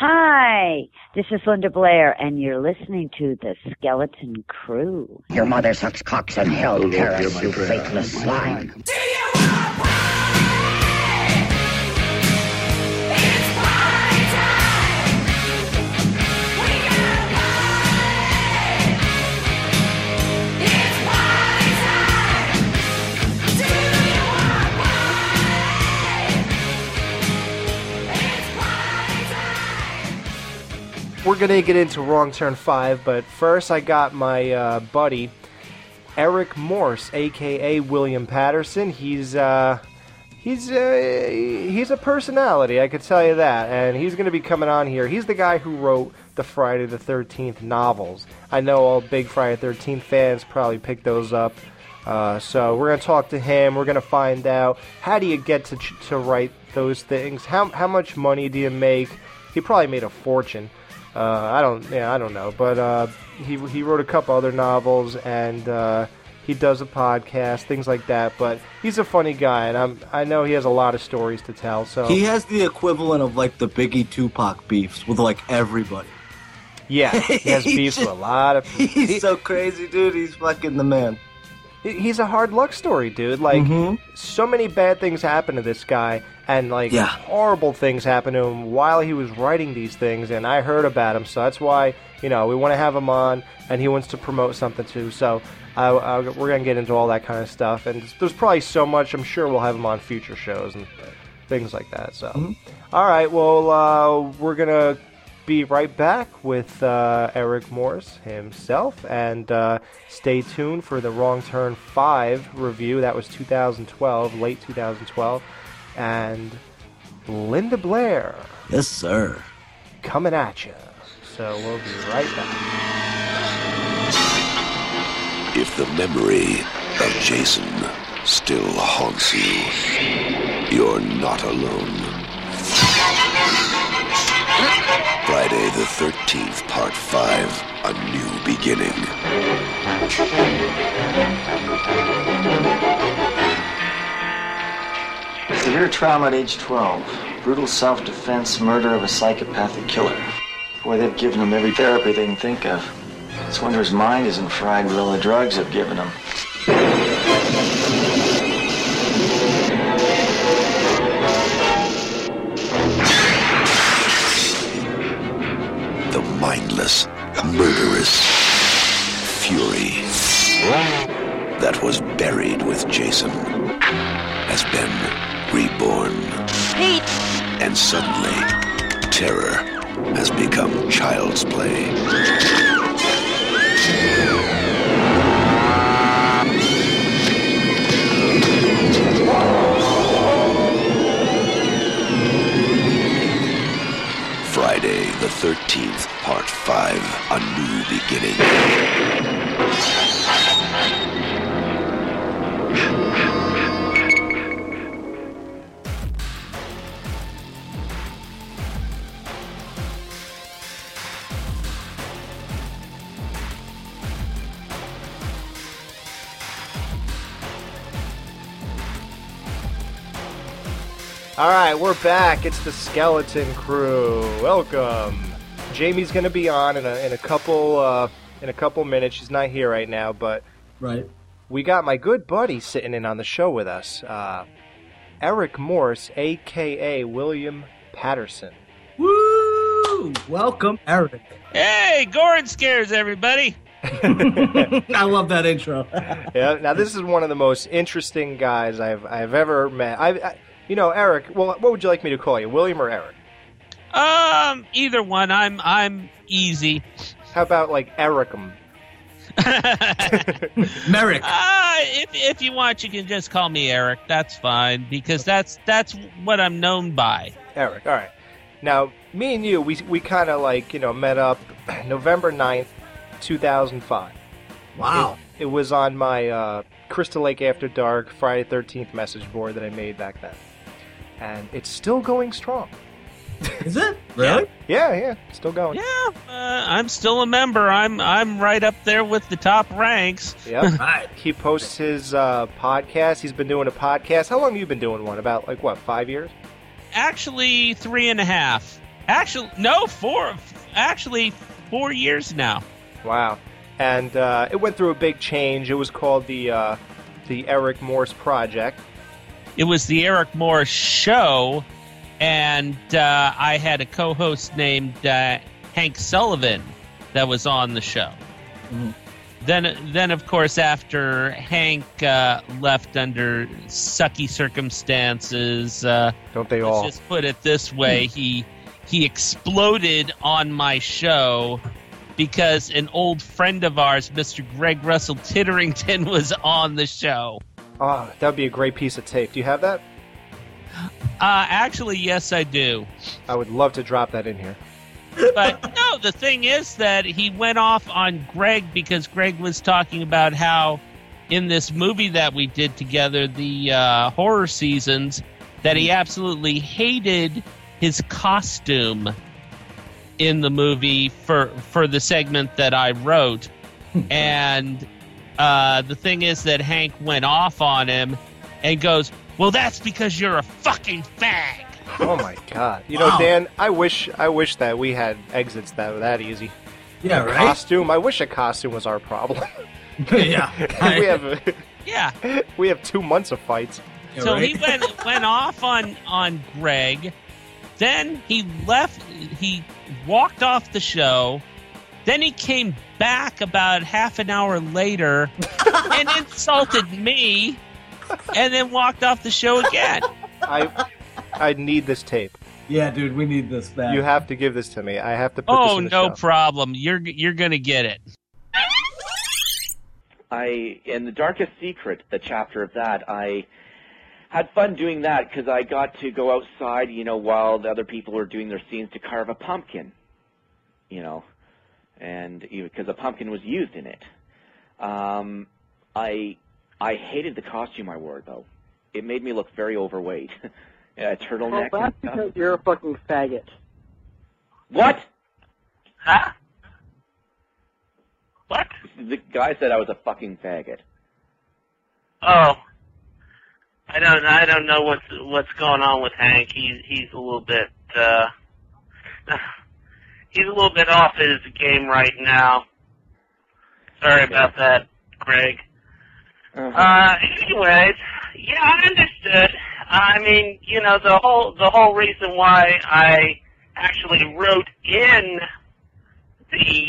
Hi, this is Linda Blair, and you're listening to The Skeleton Crew. Your mother sucks cocks in hell, Terrace, you faithless slime. Do you want to party? It's party time! We gotta party! It's party time! Do you want to party? It's party time! We're gonna get into Wrong Turn 5, but first I got my buddy Eric Morse, a.k.a. William Patterson. He's a personality, I could tell you that, and he's going to be coming on here. He's the guy who wrote the Friday the 13th novels. I know all big Friday the 13th fans probably picked those up, so we're going to talk to him. We're going to find out, how do you get to write those things? How much money do you make? He probably made a fortune. I don't know, but he wrote a couple other novels, and he does a podcast, things like that. But he's a funny guy, and I know he has a lot of stories to tell. So he has the equivalent of like the Biggie Tupac beefs with like everybody. Yeah, he has beefs with a lot of people. He's so crazy, dude. He's fucking the man. He's a hard luck story, dude. Like, so many bad things happen to this guy, and like horrible things happened to him while he was writing these things, and I heard about him, so that's why, you know, we want to have him on, and he wants to promote something too, so we're going to get into all that kind of stuff, and there's probably so much, I'm sure we'll have him on future shows and things like that, so. Alright, well, we're going to be right back with Eric Morse himself, and stay tuned for the Wrong Turn 5 review. That was 2012, late 2012, and Linda Blair. Yes, sir. Coming at you. So we'll be right back. If the memory of Jason still haunts you, you're not alone. Friday the 13th, Part 5, A New Beginning. Severe trauma at age 12. Brutal self-defense murder of a psychopathic killer. Boy, they've given him every therapy they can think of. It's wonder his mind isn't fried with all the drugs they've given him. Mindless, murderous fury that was buried with Jason has been reborn. Pete! And suddenly, terror has become child's play. Friday the 13th, Part 5, A New Beginning. All right, we're back. It's the Skeleton Crew. Welcome. Jamie's going to be on in a couple minutes. She's not here right now, but we got my good buddy sitting in on the show with us, Eric Morse, a.k.a. William Patterson. Woo! Welcome, Eric. Hey, Gorin Scares, everybody. I love that intro. Yeah. Now, this is one of the most interesting guys I've ever met. You know, Eric, well, what would you like me to call you, William or Eric? Either one. I'm easy. How about like Ericum? Merrick. If you want, you can just call me Eric. That's fine, because that's what I'm known by. Eric. All right. Now, me and you, we kind of like, you know, met up November 9th, 2005. Wow. It was on my Crystal Lake After Dark Friday 13th message board that I made back then. And it's still going strong. Is it? Really? Yeah. Still going. Yeah, I'm still a member. I'm right up there with the top ranks. Yeah. He posts his podcast. He's been doing a podcast. How long have you been doing one? About, like, what, 5 years? Actually, 3.5. Actually, no, four years now. Wow. And it went through a big change. It was called the Eric Morse Project. It was the Eric Morse Show, and I had a co-host named Hank Sullivan that was on the show. Mm-hmm. Then, of course, after Hank left under sucky circumstances, don't they all? Let's just put it this way: he exploded on my show because an old friend of ours, Mr. Greg Russell Titterington, was on the show. Ah, oh, that would be a great piece of tape. Do you have that? Actually, yes, I do. I would love to drop that in here. But no, the thing is that he went off on Greg because Greg was talking about how in this movie that we did together, the Horror Seasons, that he absolutely hated his costume in the movie for the segment that I wrote. And the thing is that Hank went off on him and goes, well, that's because you're a fucking fag. Oh my God! You know, Dan, I wish that we had exits that were that easy. Yeah, right. Costume. I wish a costume was our problem. Yeah, we have 2 months of fights. Yeah, so right? He went off on Greg. Then he left. He walked off the show. Then he came back about half an hour later and insulted me, and then walked off the show again. I need this tape. Yeah, dude, we need this back. You have to give this to me. I have to put this in the show. Problem. You're going to get it. In The Darkest Secret, the chapter of that, I had fun doing that because I got to go outside, you know, while the other people were doing their scenes to carve a pumpkin, you know, and because a pumpkin was used in it. I hated the costume I wore, though. It made me look very overweight. Yeah, turtleneck. Well, that's because you're a fucking faggot. What? Huh? What? The guy said I was a fucking faggot. Oh, I don't know what's going on with Hank. He's a little bit off his game right now. Sorry about that, Greg. Uh-huh. Anyways, yeah, I understood. I mean, you know, the whole reason why I actually wrote in the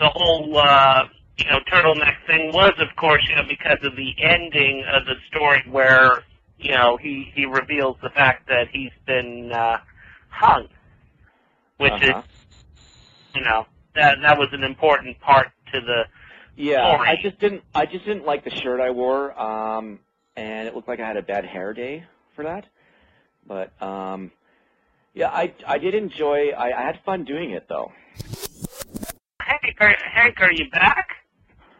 whole you know, turtleneck thing was, of course, you know, because of the ending of the story where, you know, he reveals the fact that he's been hung, which is, you know, that was an important part to the story. I just didn't like the shirt I wore. And it looked like I had a bad hair day for that. But, yeah, I did enjoy, I had fun doing it, though. Hank, are you back?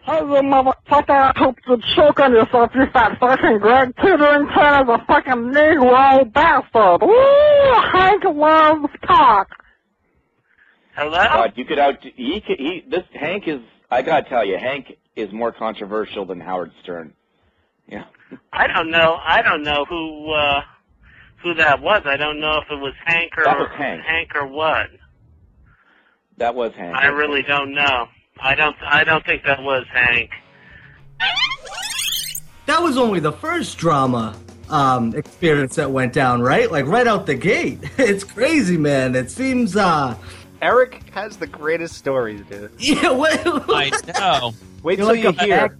Hey, you motherfucker, I hope you choke on yourself, you fat fucking Greg Titterington is a fucking Negro bastard. Woo, Hank loves talk. Hello? God, you could Hank is, I gotta tell you, Hank is more controversial than Howard Stern. Yeah. I don't know who that was. I don't know if it was Hank or Hank or what. That was Hank. I really don't know. I don't think that was Hank. That was only the first drama experience that went down, right? Like right out the gate. It's crazy, man. It seems Eric has the greatest stories, dude. Yeah, what? I know. Wait till you hear.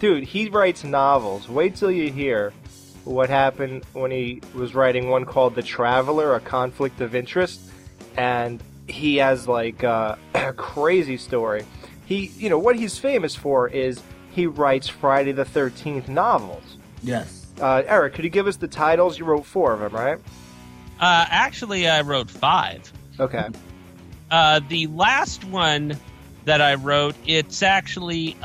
Dude, he writes novels. Wait till you hear what happened when he was writing one called The Traveler, A Conflict of Interest, and he has, like, a crazy story. He, you know, what he's famous for is he writes Friday the 13th novels. Yes. Eric, could you give us the titles? You wrote 4 of them, right? Actually, I wrote 5. Okay. The last one that I wrote, it's actually...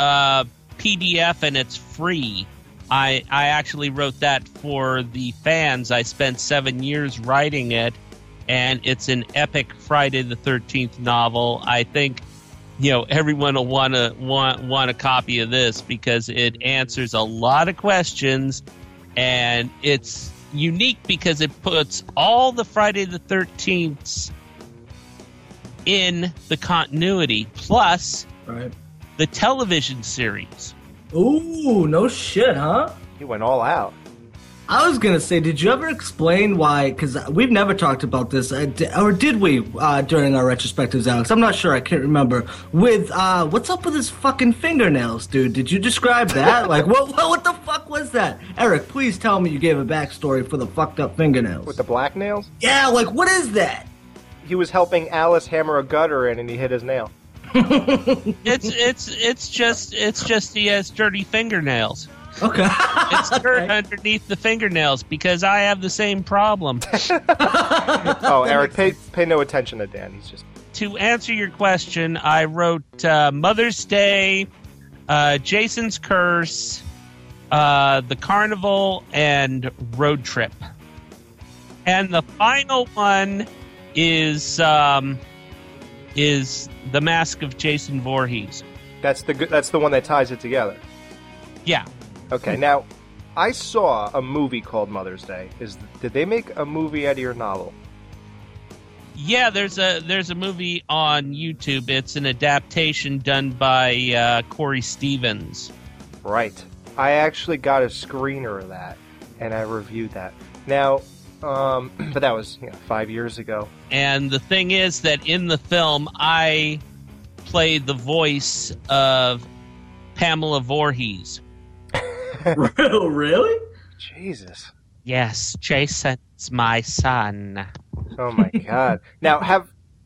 PDF and it's free. I actually wrote that for the fans. I spent 7 years writing it, and it's an epic Friday the 13th novel. I think, you know, everyone will want a copy of this because it answers a lot of questions, and it's unique because it puts all the Friday the 13ths in the continuity, plus the television series. Ooh, no shit, huh? He went all out. I was going to say, did you ever explain why, because we've never talked about this, or did we during our retrospectives, Alex? I'm not sure. I can't remember. With, what's up with his fucking fingernails, dude? Did you describe that? Like, what the fuck was that? Eric, please tell me you gave a backstory for the fucked up fingernails. With the black nails? Yeah, like, what is that? He was helping Alice hammer a gutter in and he hit his nail. It's just he has dirty fingernails. Okay. It's dirt underneath the fingernails because I have the same problem. Oh, Eric, pay no attention to Dan. He's just... To answer your question, I wrote Mother's Day, Jason's Curse, The Carnival, and Road Trip. And the final one is The Mask of Jason Voorhees. That's the one that ties it together. Yeah. Okay, now, I saw a movie called Mother's Day. Did they make a movie out of your novel? Yeah, there's a movie on YouTube. It's an adaptation done by Corey Stevens. Right. I actually got a screener of that, and I reviewed that. Now, but that was 5 years ago. And the thing is that in the film, I play the voice of Pamela Voorhees. Really? Jesus. Yes, Jason's my son. Oh my God. Now,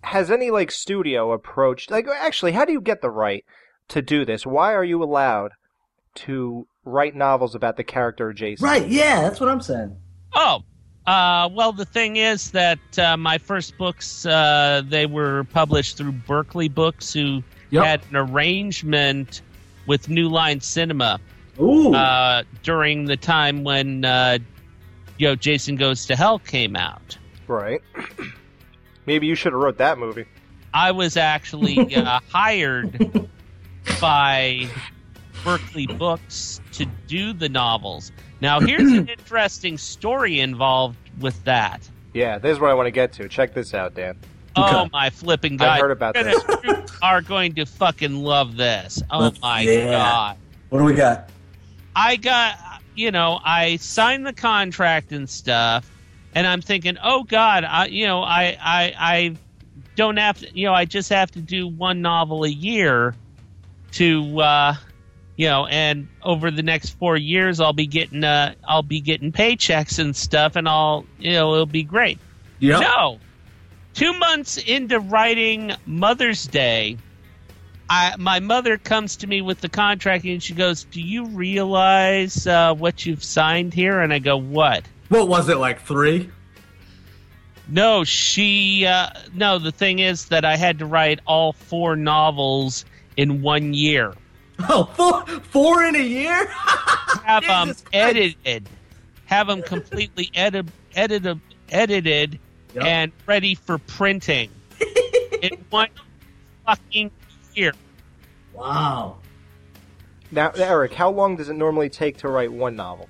has any studio approached? Actually, how do you get the right to do this? Why are you allowed to write novels about the character Jason? Right. Yeah, that's what I'm saying. Oh, well, the thing is that my first books they were published through Berkeley Books, who had an arrangement with New Line Cinema. Ooh. During the time when Jason Goes to Hell came out. Right. Maybe you should have wrote that movie. I was actually hired by Berkeley Books to do the novels. Now, here's an interesting story involved with that. Yeah, this is what I want to get to. Check this out, Dan. Oh, my flipping God. I heard about this. You are going to fucking love this. Oh, my God. What do we got? I got, I signed the contract and stuff, and I'm thinking, oh God, I don't have to, I just have to do one novel a year to, and over the next 4 years, I'll be getting paychecks and stuff, and it'll be great. Yep. No, 2 months into writing Mother's Day, my mother comes to me with the contract and she goes, "Do you realize what you've signed here?" And I go, "What?" What was it, like 3? No, the thing is that I had to write all 4 novels in 1 year. Oh, four in a year? Have them edited. Have them completely edited and ready for printing in 1 fucking year. Wow. Now, Eric, how long does it normally take to write one novel?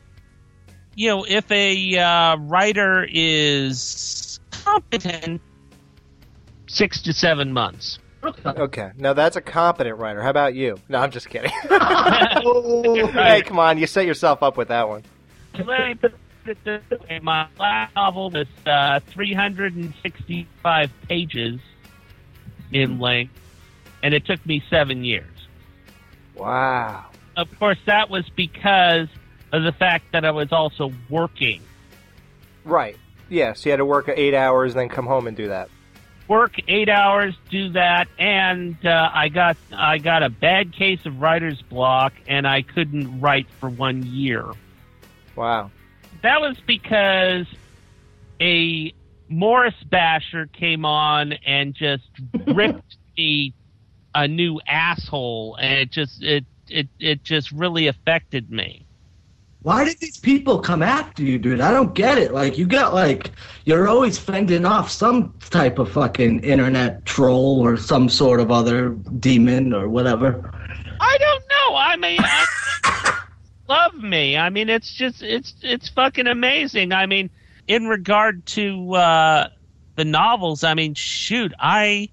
If a writer is competent, 6 to 7 months. Okay. Now, that's a competent writer. How about you? No, I'm just kidding. Hey, come on. You set yourself up with that one. My last novel was 365 pages in length. And it took me 7 years. Wow. Of course, that was because of the fact that I was also working. Right. Yeah, so you had to work 8 hours and then come home and do that. Work 8 hours, do that, and I got a bad case of writer's block, and I couldn't write for 1 year. Wow. That was because a Morris basher came on and just ripped me a new asshole, and it just really affected me. Why did these people come after you, dude? I don't get it. Like, you got you're always fending off some type of fucking internet troll or some sort of other demon or whatever. I don't know. I mean, love me. I mean, it's just, it's fucking amazing. I mean, in regard to the novels, I mean, shoot, I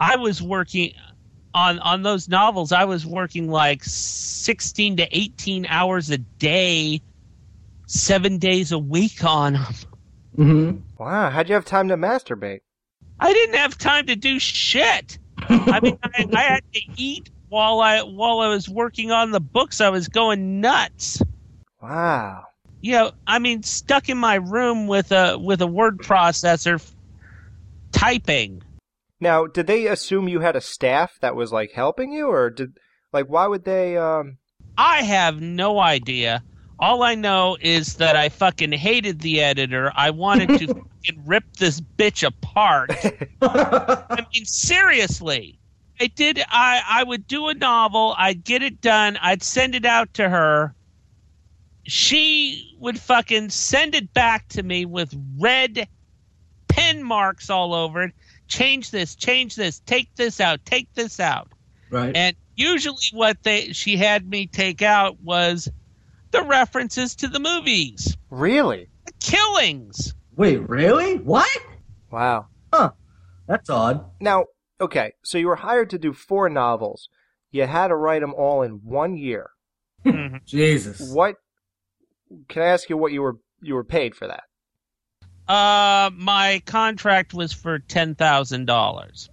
was working on those novels. I was working like 16 to 18 hours a day, 7 days a week on them. Mm-hmm. Wow, how'd you have time to masturbate? I didn't have time to do shit. I mean, I had to eat while I was working on the books. I was going nuts. Wow. You know, I mean, stuck in my room with a word processor, typing. Now, did they assume you had a staff that was like helping you, or why would they? I have no idea. All I know is that I fucking hated the editor. I wanted to fucking rip this bitch apart. I mean, seriously. I would do a novel. I'd get it done. I'd send it out to her. She would fucking send it back to me with red pen marks all over it. Change this, take this out. Right. And usually what she had me take out was the references to the movies. Really? The killings. Wait, really? What? Wow. Huh. That's odd. Now, okay, so you were hired to do 4 novels. You had to write them all in 1 year. Jesus. What? Can I ask you what you were paid for that? My contract was for $10,000.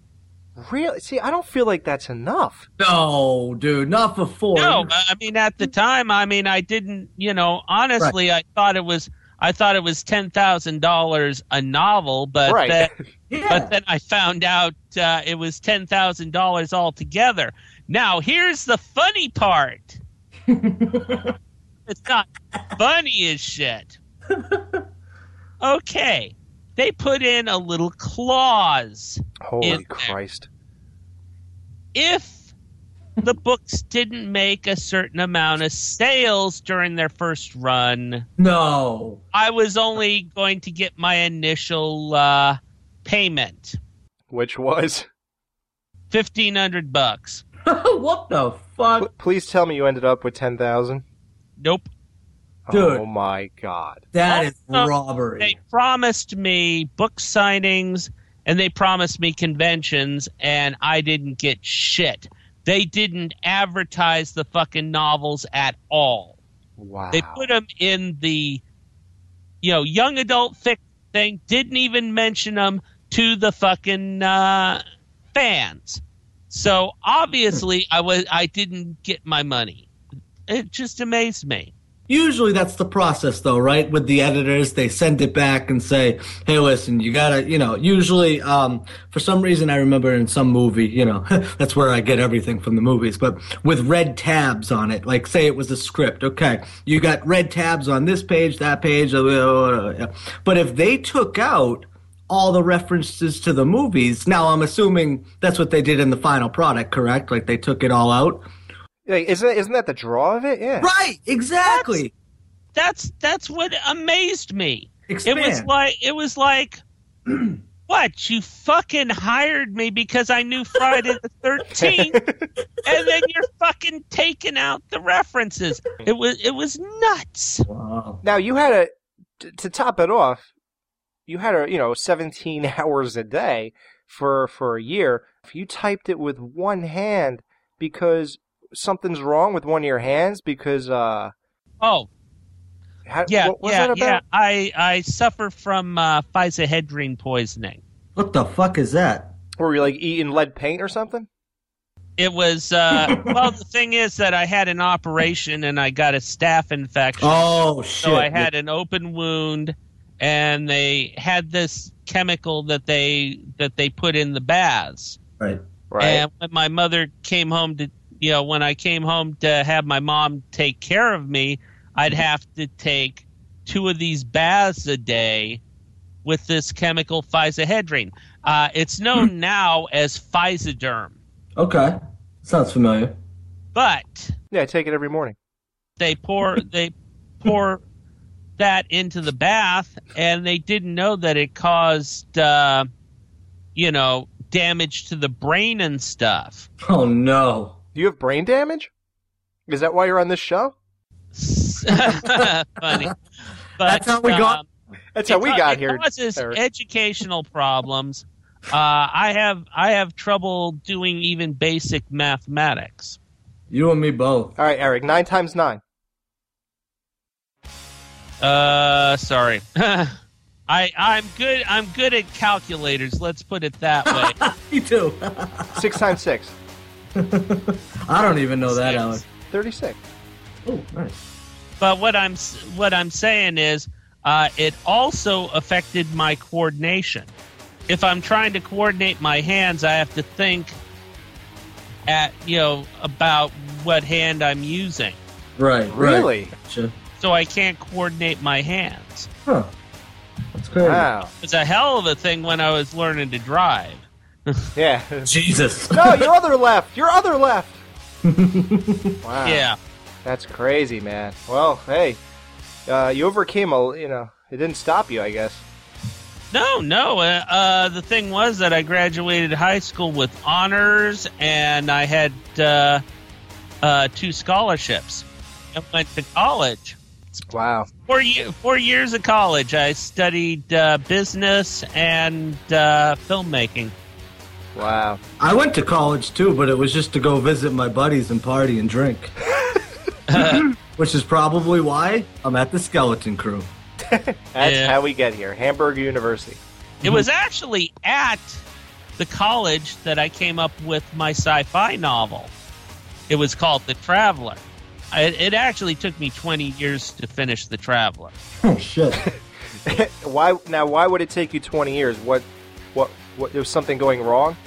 Really? See, I don't feel like that's enough. No, dude, not before. No, I mean, at the time, I mean, I didn't, you know, honestly, right. I thought it was $10,000 a novel, but right. But then I found out it was $10,000 altogether. Now, here's the funny part. It's not funny as shit. Okay, they put in a little clause. Holy Christ. If the books didn't make a certain amount of sales during their first run, no, I was only going to get my initial payment, which was $1,500. What the fuck? Please tell me you ended up with $10,000. Nope. Dude, oh my God. That is robbery. They promised me book signings and they promised me conventions, and I didn't get shit. They didn't advertise the fucking novels at all. Wow. They put them in the, you know, young adult fiction thing, didn't even mention them to the fucking fans. So obviously I didn't get my money. It just amazed me. Usually that's the process, though, right? With the editors, they send it back and say, hey, listen, you got to, you know, usually for some reason I remember in some movie, you know, that's where I get everything from the movies, but with red tabs on it, like say it was a script. Okay, you got red tabs on this page, that page. Blah, blah, blah, blah. But if they took out all the references to the movies, now I'm assuming that's what they did in the final product, correct? Like they took it all out. Like, isn't that the draw of it? Yeah. Right, exactly. That's what amazed me. Expand. It was like what? You fucking hired me because I knew Friday the 13th and then you're fucking taking out the references. It was nuts. Wow. Now you had to top it off, you had 17 hours a day for a year. If you typed it with one hand because something's wrong with one of your hands because that about? Yeah, I suffer from physahedrine poisoning. What the fuck is that? Were you like eating lead paint or something? It was well, the thing is that I had an operation and I got a staph infection. Oh shit. So I had an open wound and they had this chemical that they put in the baths. Right. And when my mother came home to when I came home to have my mom take care of me, I'd have to take 2 of these baths a day with this chemical physahedrine. It's known now as Physoderm. Okay. Sounds familiar. But yeah, I take it every morning. They pour that into the bath, and they didn't know that it caused damage to the brain and stuff. Oh no. Do you have brain damage? Is that why you're on this show? Funny. But, that's how we got. That's how we got here. It causes educational problems. I have trouble doing even basic mathematics. You and me both. All right, Eric. 9 times 9. Sorry. I'm good at calculators. Let's put it that way. Me too. 6 times 6. I don't even know that, Alex. 36. Oh, nice. But what I'm saying is, it also affected my coordination. If I'm trying to coordinate my hands, I have to think about what hand I'm using. Right. Really? Gotcha. So I can't coordinate my hands. Huh. That's crazy. Wow. It's a hell of a thing when I was learning to drive. Yeah. Jesus. No, your other left. Your other left. Wow. Yeah. That's crazy, man. Well, hey, you overcame it didn't stop you, I guess. No. The thing was that I graduated high school with honors, and I had 2 scholarships. I went to college. Wow. 4 years of college. I studied business and filmmaking. Wow. I went to college, too, but it was just to go visit my buddies and party and drink. Which is probably why I'm at the Skeleton Crew. That's how we get here. Hamburg University. It was actually at the college that I came up with my sci-fi novel. It was called The Traveler. It actually took me 20 years to finish The Traveler. Oh, shit. Why would it take you 20 years? What, there was something going wrong?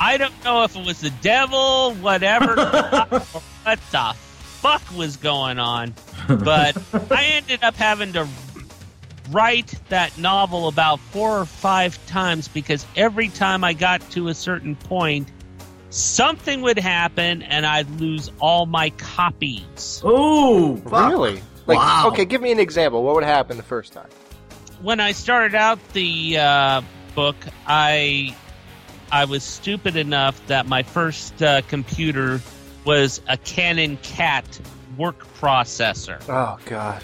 I don't know if it was the devil, whatever. What the fuck was going on? But I ended up having to write that novel about 4 or 5 times because every time I got to a certain point, something would happen and I'd lose all my copies. Oh, really? Like, wow. Okay, give me an example. What would happen the first time? When I started out the... book, I was stupid enough that my first computer was a Canon Cat work processor. Oh, God.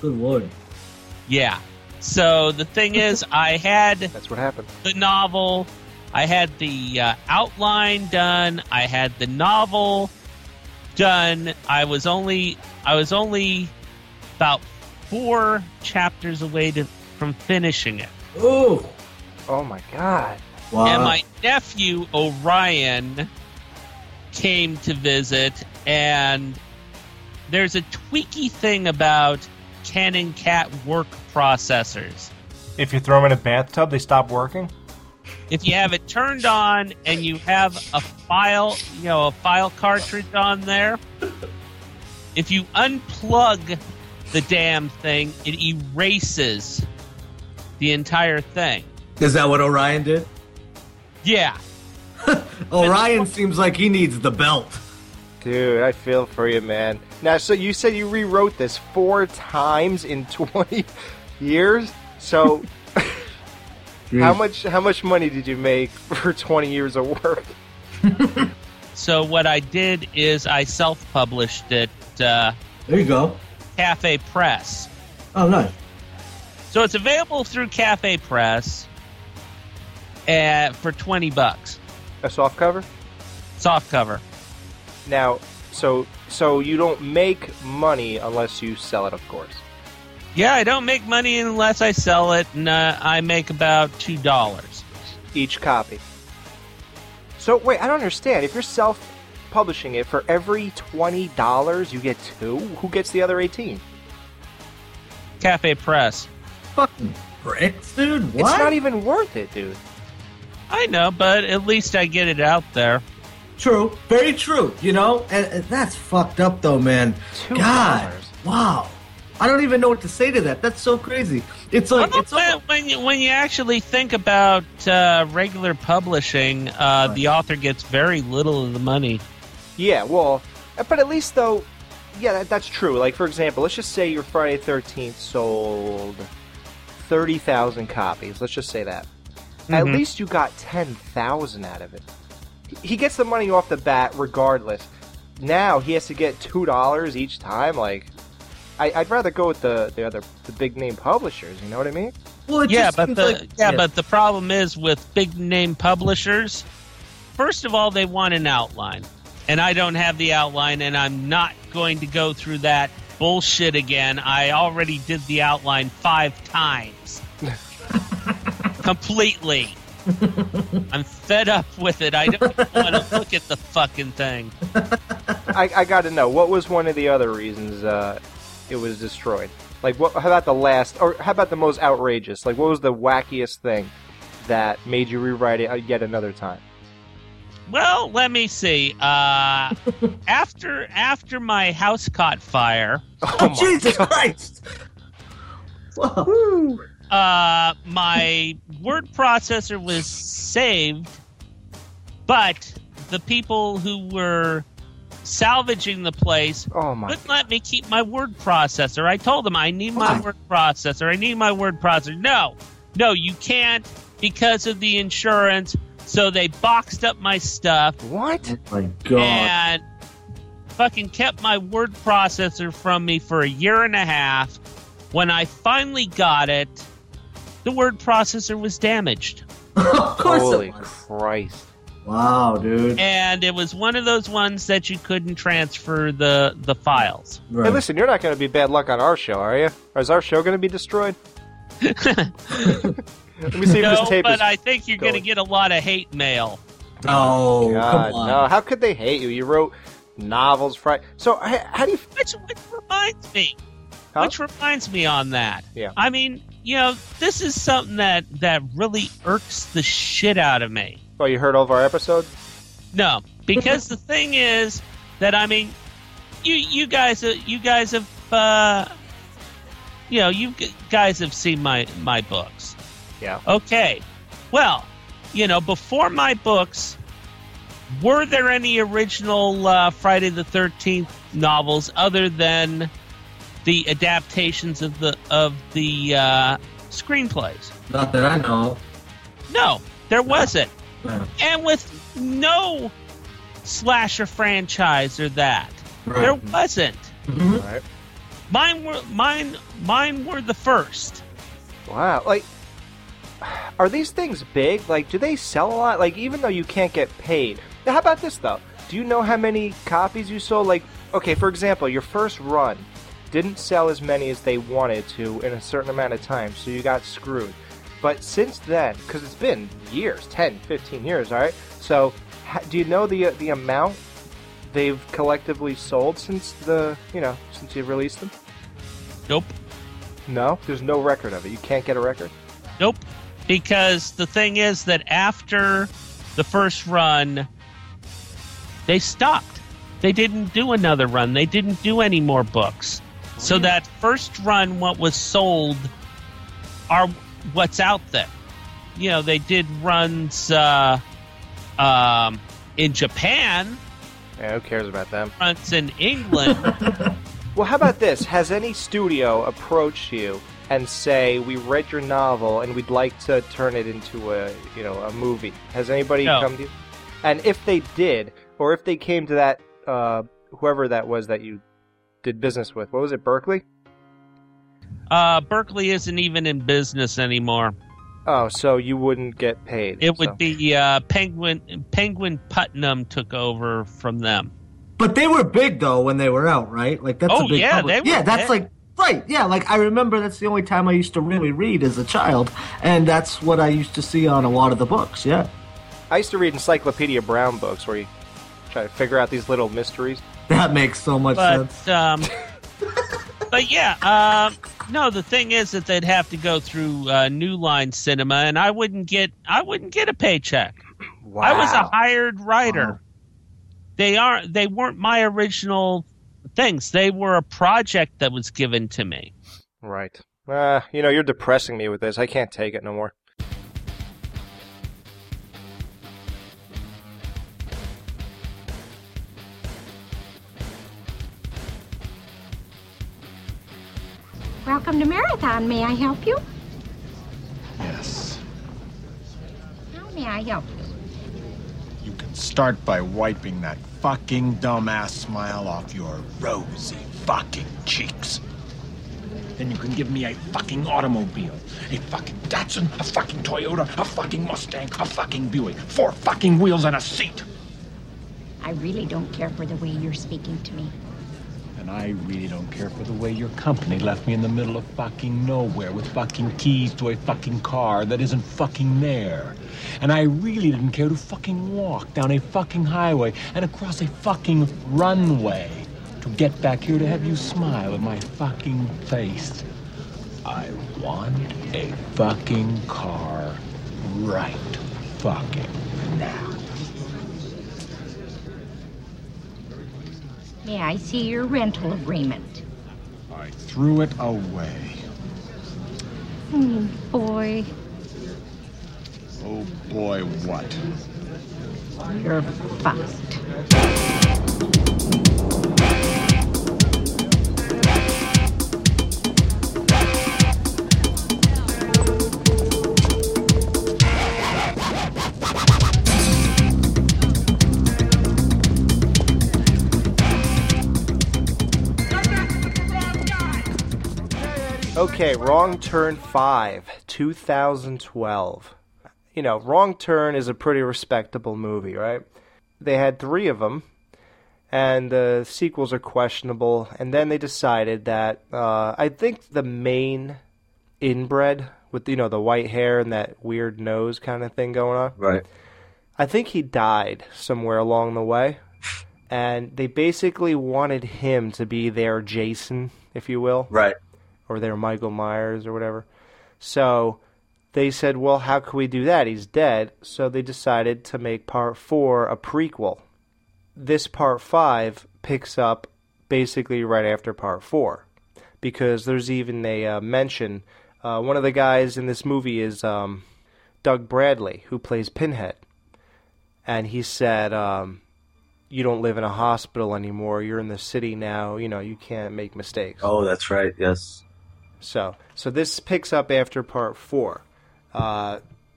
Good Lord. Yeah. So the thing is, I had That's what happened. The novel, I had the outline done, I had the novel done. I was only about 4 chapters away from finishing it. Ooh. Oh, my God. Wow. And my nephew, Orion, came to visit, and there's a tweaky thing about Canon Cat work processors. If you throw them in a bathtub, they stop working? If you have it turned on and you have a file cartridge on there, if you unplug the damn thing, it erases the entire thing. Is that what Orion did? Yeah. Orion seems like he needs the belt. Dude, I feel for you, man. Now, so you said you rewrote this 4 times in 20 years? So how much money did you make for 20 years of work? So what I did is I self-published it. There you go. Cafe Press. Oh, nice. So it's available through Cafe Press for $20. A soft cover? Soft cover. Now, so you don't make money unless you sell it, of course. Yeah, I don't make money unless I sell it, and I make about $2. Each copy. So, wait, I don't understand. If you're self-publishing it, for every $20, you get 2? Who gets the other 18? Cafe Press. Fucking bricks, dude. What? It's not even worth it, dude. I know, but at least I get it out there. True. Very true, you know? And that's fucked up, though, man. God. Wow. I don't even know what to say to that. That's so crazy. It's like... Well, it's when you actually think about regular publishing, right. The author gets very little of the money. Yeah, well, but at least, though... Yeah, that's true. Like, for example, let's just say your Friday the 13th sold 30,000 copies. Let's just say that. Mm-hmm. At least you got 10,000 out of it. He gets the money off the bat regardless. Now he has to get $2 each time. Like, I'd rather go with the big name publishers. You know what I mean? Well, it but the problem is with big name publishers. First of all, they want an outline, and I don't have the outline, and I'm not going to go through that bullshit again. I already did the outline 5 times. Completely. I'm fed up with it. I don't want to look at the fucking thing. I got to know, what was one of the other reasons it was destroyed? Like, how about the most outrageous? Like, what was the wackiest thing that made you rewrite it yet another time? Well, let me see. After my house caught fire. Oh Jesus Christ! Whoa. My word processor was saved, but the people who were salvaging the place wouldn't let me keep my word processor. I told them, I need my word processor. I need my word processor. No, you can't because of the insurance. So they boxed up my stuff. What? Oh my God. And fucking kept my word processor from me for 1.5 years. When I finally got it, the word processor was damaged. Of course. Holy Christ. Wow, dude. And it was one of those ones that you couldn't transfer the files. Right. Hey, listen, you're not going to be bad luck on our show, are you? Or is our show going to be destroyed? Let me see if this tape is I think you're going to get a lot of hate mail. Oh, God, come on. No. How could they hate you? You wrote novels, so how do you... Which reminds me. Huh? Which reminds me on that. Yeah. I mean, this is something that really irks the shit out of me. Oh, you heard all of our episodes? No, because the thing is that, I mean, you guys have, you guys have seen my books. Yeah. Okay. Well, before my books, were there any original Friday the 13th novels other than the adaptations of the screenplays? Not that I know. No, there wasn't. Yeah. And with no slasher franchise or that, right. There wasn't. Mm-hmm. Right. Mine were the first. Wow, like. Are these things big? Like, do they sell a lot? Like, even though you can't get paid. Now, how about this, though? Do you know how many copies you sold? Like, okay, for example, your first run didn't sell as many as they wanted to in a certain amount of time, so you got screwed. But since then, because it's been years, 10, 15 years, all right? So, do you know the amount they've collectively sold since since you've released them? Nope. No? There's no record of it. You can't get a record? Nope. Because the thing is that after the first run, they stopped. They didn't do another run. They didn't do any more books. So that first run, what was sold, are what's out there. They did runs in Japan. Yeah, who cares about them? Runs in England. Well, how about this? Has any studio approached you and say, we read your novel and we'd like to turn it into a movie? Has anybody come to you? And if they did, or if they came to that, whoever that was that you did business with, what was it, Berkeley? Berkeley isn't even in business anymore. Oh, so you wouldn't get paid. It would be Penguin Putnam took over from them. But they were big, though, when they were out, right? Like, that's a big public. They were big. Like... Right, yeah, like I remember that's the only time I used to really read as a child, and that's what I used to see on a lot of the books, yeah. I used to read Encyclopedia Brown books where you try to figure out these little mysteries. That makes so much sense. But yeah, no, the thing is that they'd have to go through New Line Cinema, and I wouldn't get a paycheck. Wow. I was a hired writer. Oh. They weren't my original things. They were a project that was given to me. Right. You're depressing me with this. I can't take it no more. Welcome to Marathon. May I help you? Yes. How may I help you? You can start by wiping that fucking dumbass smile off your rosy fucking cheeks. then you can give me a fucking automobile. A fucking Datsun, a fucking Toyota, a fucking Mustang, a fucking Buick. 4 fucking wheels and a seat. I really don't care for the way you're speaking to me. And I really don't care for the way your company left me in the middle of fucking nowhere with fucking keys to a fucking car that isn't fucking there. And I really didn't care to fucking walk down a fucking highway and across a fucking runway to get back here to have you smile at my fucking face. I want a fucking car right fucking now. May I see your rental agreement? I threw it away. Oh, boy. Oh, boy, what? You're fucked. Okay, Wrong Turn 5, 2012. You know, Wrong Turn is a pretty respectable movie, right? They had 3 of them, and the sequels are questionable, and then they decided that, I think the main inbred, with, you know, the white hair and that weird nose kind of thing going on. Right. I think he died somewhere along the way, and they basically wanted him to be their Jason, if you will. Right. Or they were Michael Myers or whatever. So they said, well, how can we do that? He's dead. So they decided to make Part 4 a prequel. This Part 5 picks up basically right after Part 4. Because there's even a mention. One of the guys in this movie is Doug Bradley, who plays Pinhead. And he said, you don't live in a hospital anymore. You're in the city now. You know, you can't make mistakes. Oh, that's right. Yes. So this picks up after Part 4.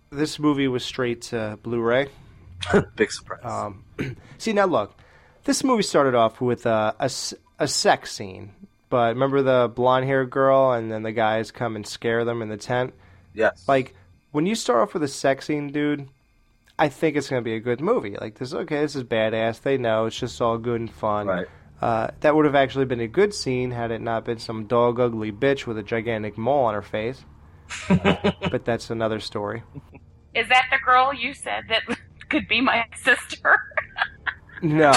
This movie was straight to Blu-ray. Big surprise. See, now look. This movie started off with a sex scene. But remember the blonde-haired girl and then the guys come and scare them in the tent? Yes. Like, when you start off with a sex scene, dude, I think it's going to be a good movie. Like, this is badass. They know. It's just all good and fun. Right. That would have actually been a good scene had it not been some dog ugly bitch with a gigantic mole on her face. But that's another story. Is that the girl you said that could be my sister? No.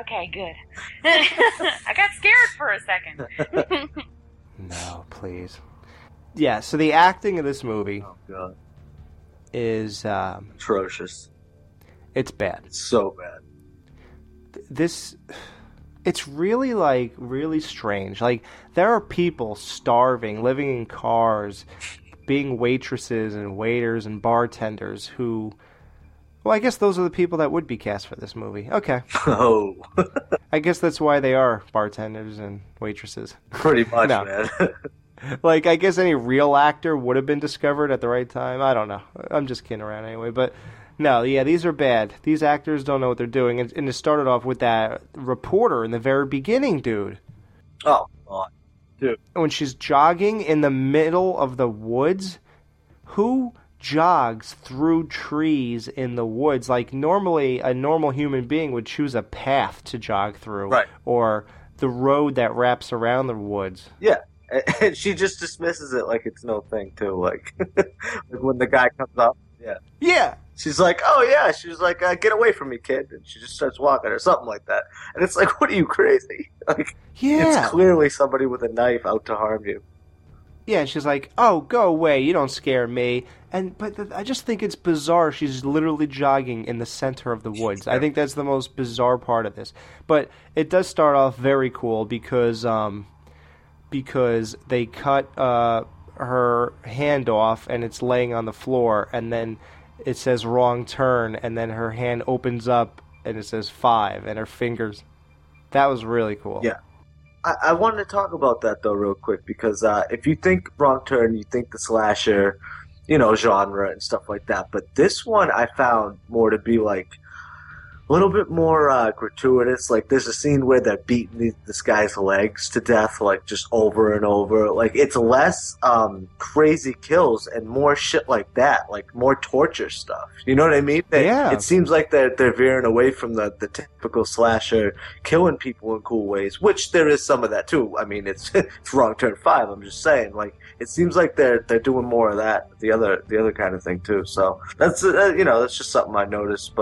Okay, good. I got scared for a second. No, please. Yeah, so the acting of this movie is atrocious. It's bad. It's so bad. It's really, like, really strange. Like, there are people starving, living in cars, being waitresses and waiters and bartenders who, well, I guess those are the people that would be cast for this movie. Okay. Oh. I guess that's why they are bartenders and waitresses. Pretty much, man. Like, I guess any real actor would have been discovered at the right time. I don't know. I'm just kidding around anyway, but no, yeah, these are bad. These actors don't know what they're doing. And it started off with that reporter in the very beginning, dude. Oh, God. Dude. When she's jogging in the middle of the woods, who jogs through trees in the woods? Like, normally, a normal human being would choose a path to jog through. Right. Or the road that wraps around the woods. Yeah. And she just dismisses it like it's no thing, too. Like, like when the guy comes up. Yeah. Yeah. She's like, oh, yeah. She was like, get away from me, kid. And she just starts walking or something like that. And it's like, what are you, crazy? Like, yeah. It's clearly somebody with a knife out to harm you. Yeah, and she's like, oh, go away. You don't scare me. But I just think it's bizarre. She's literally jogging in the center of the woods. I think that's the most bizarre part of this. But it does start off very cool because they cut her hand off and it's laying on the floor and then it says wrong turn, and then her hand opens up, and it says 5, and her fingers. That was really cool. Yeah. I wanted to talk about that, though, real quick, because if you think Wrong Turn, you think the slasher, you know, genre and stuff like that. But this one I found more to be like A little bit more gratuitous. Like, there's a scene where they're beating this guy's legs to death, like, just over and over. Like, it's less crazy kills and more shit like that, like more torture stuff. You know what I mean? Yeah. It seems like they're veering away from the typical slasher killing people in cool ways, which there is some of that too. I mean, it's Wrong Turn 5. I'm just saying, like, it seems like they're doing more of that, the other kind of thing too. So that's that's just something I noticed,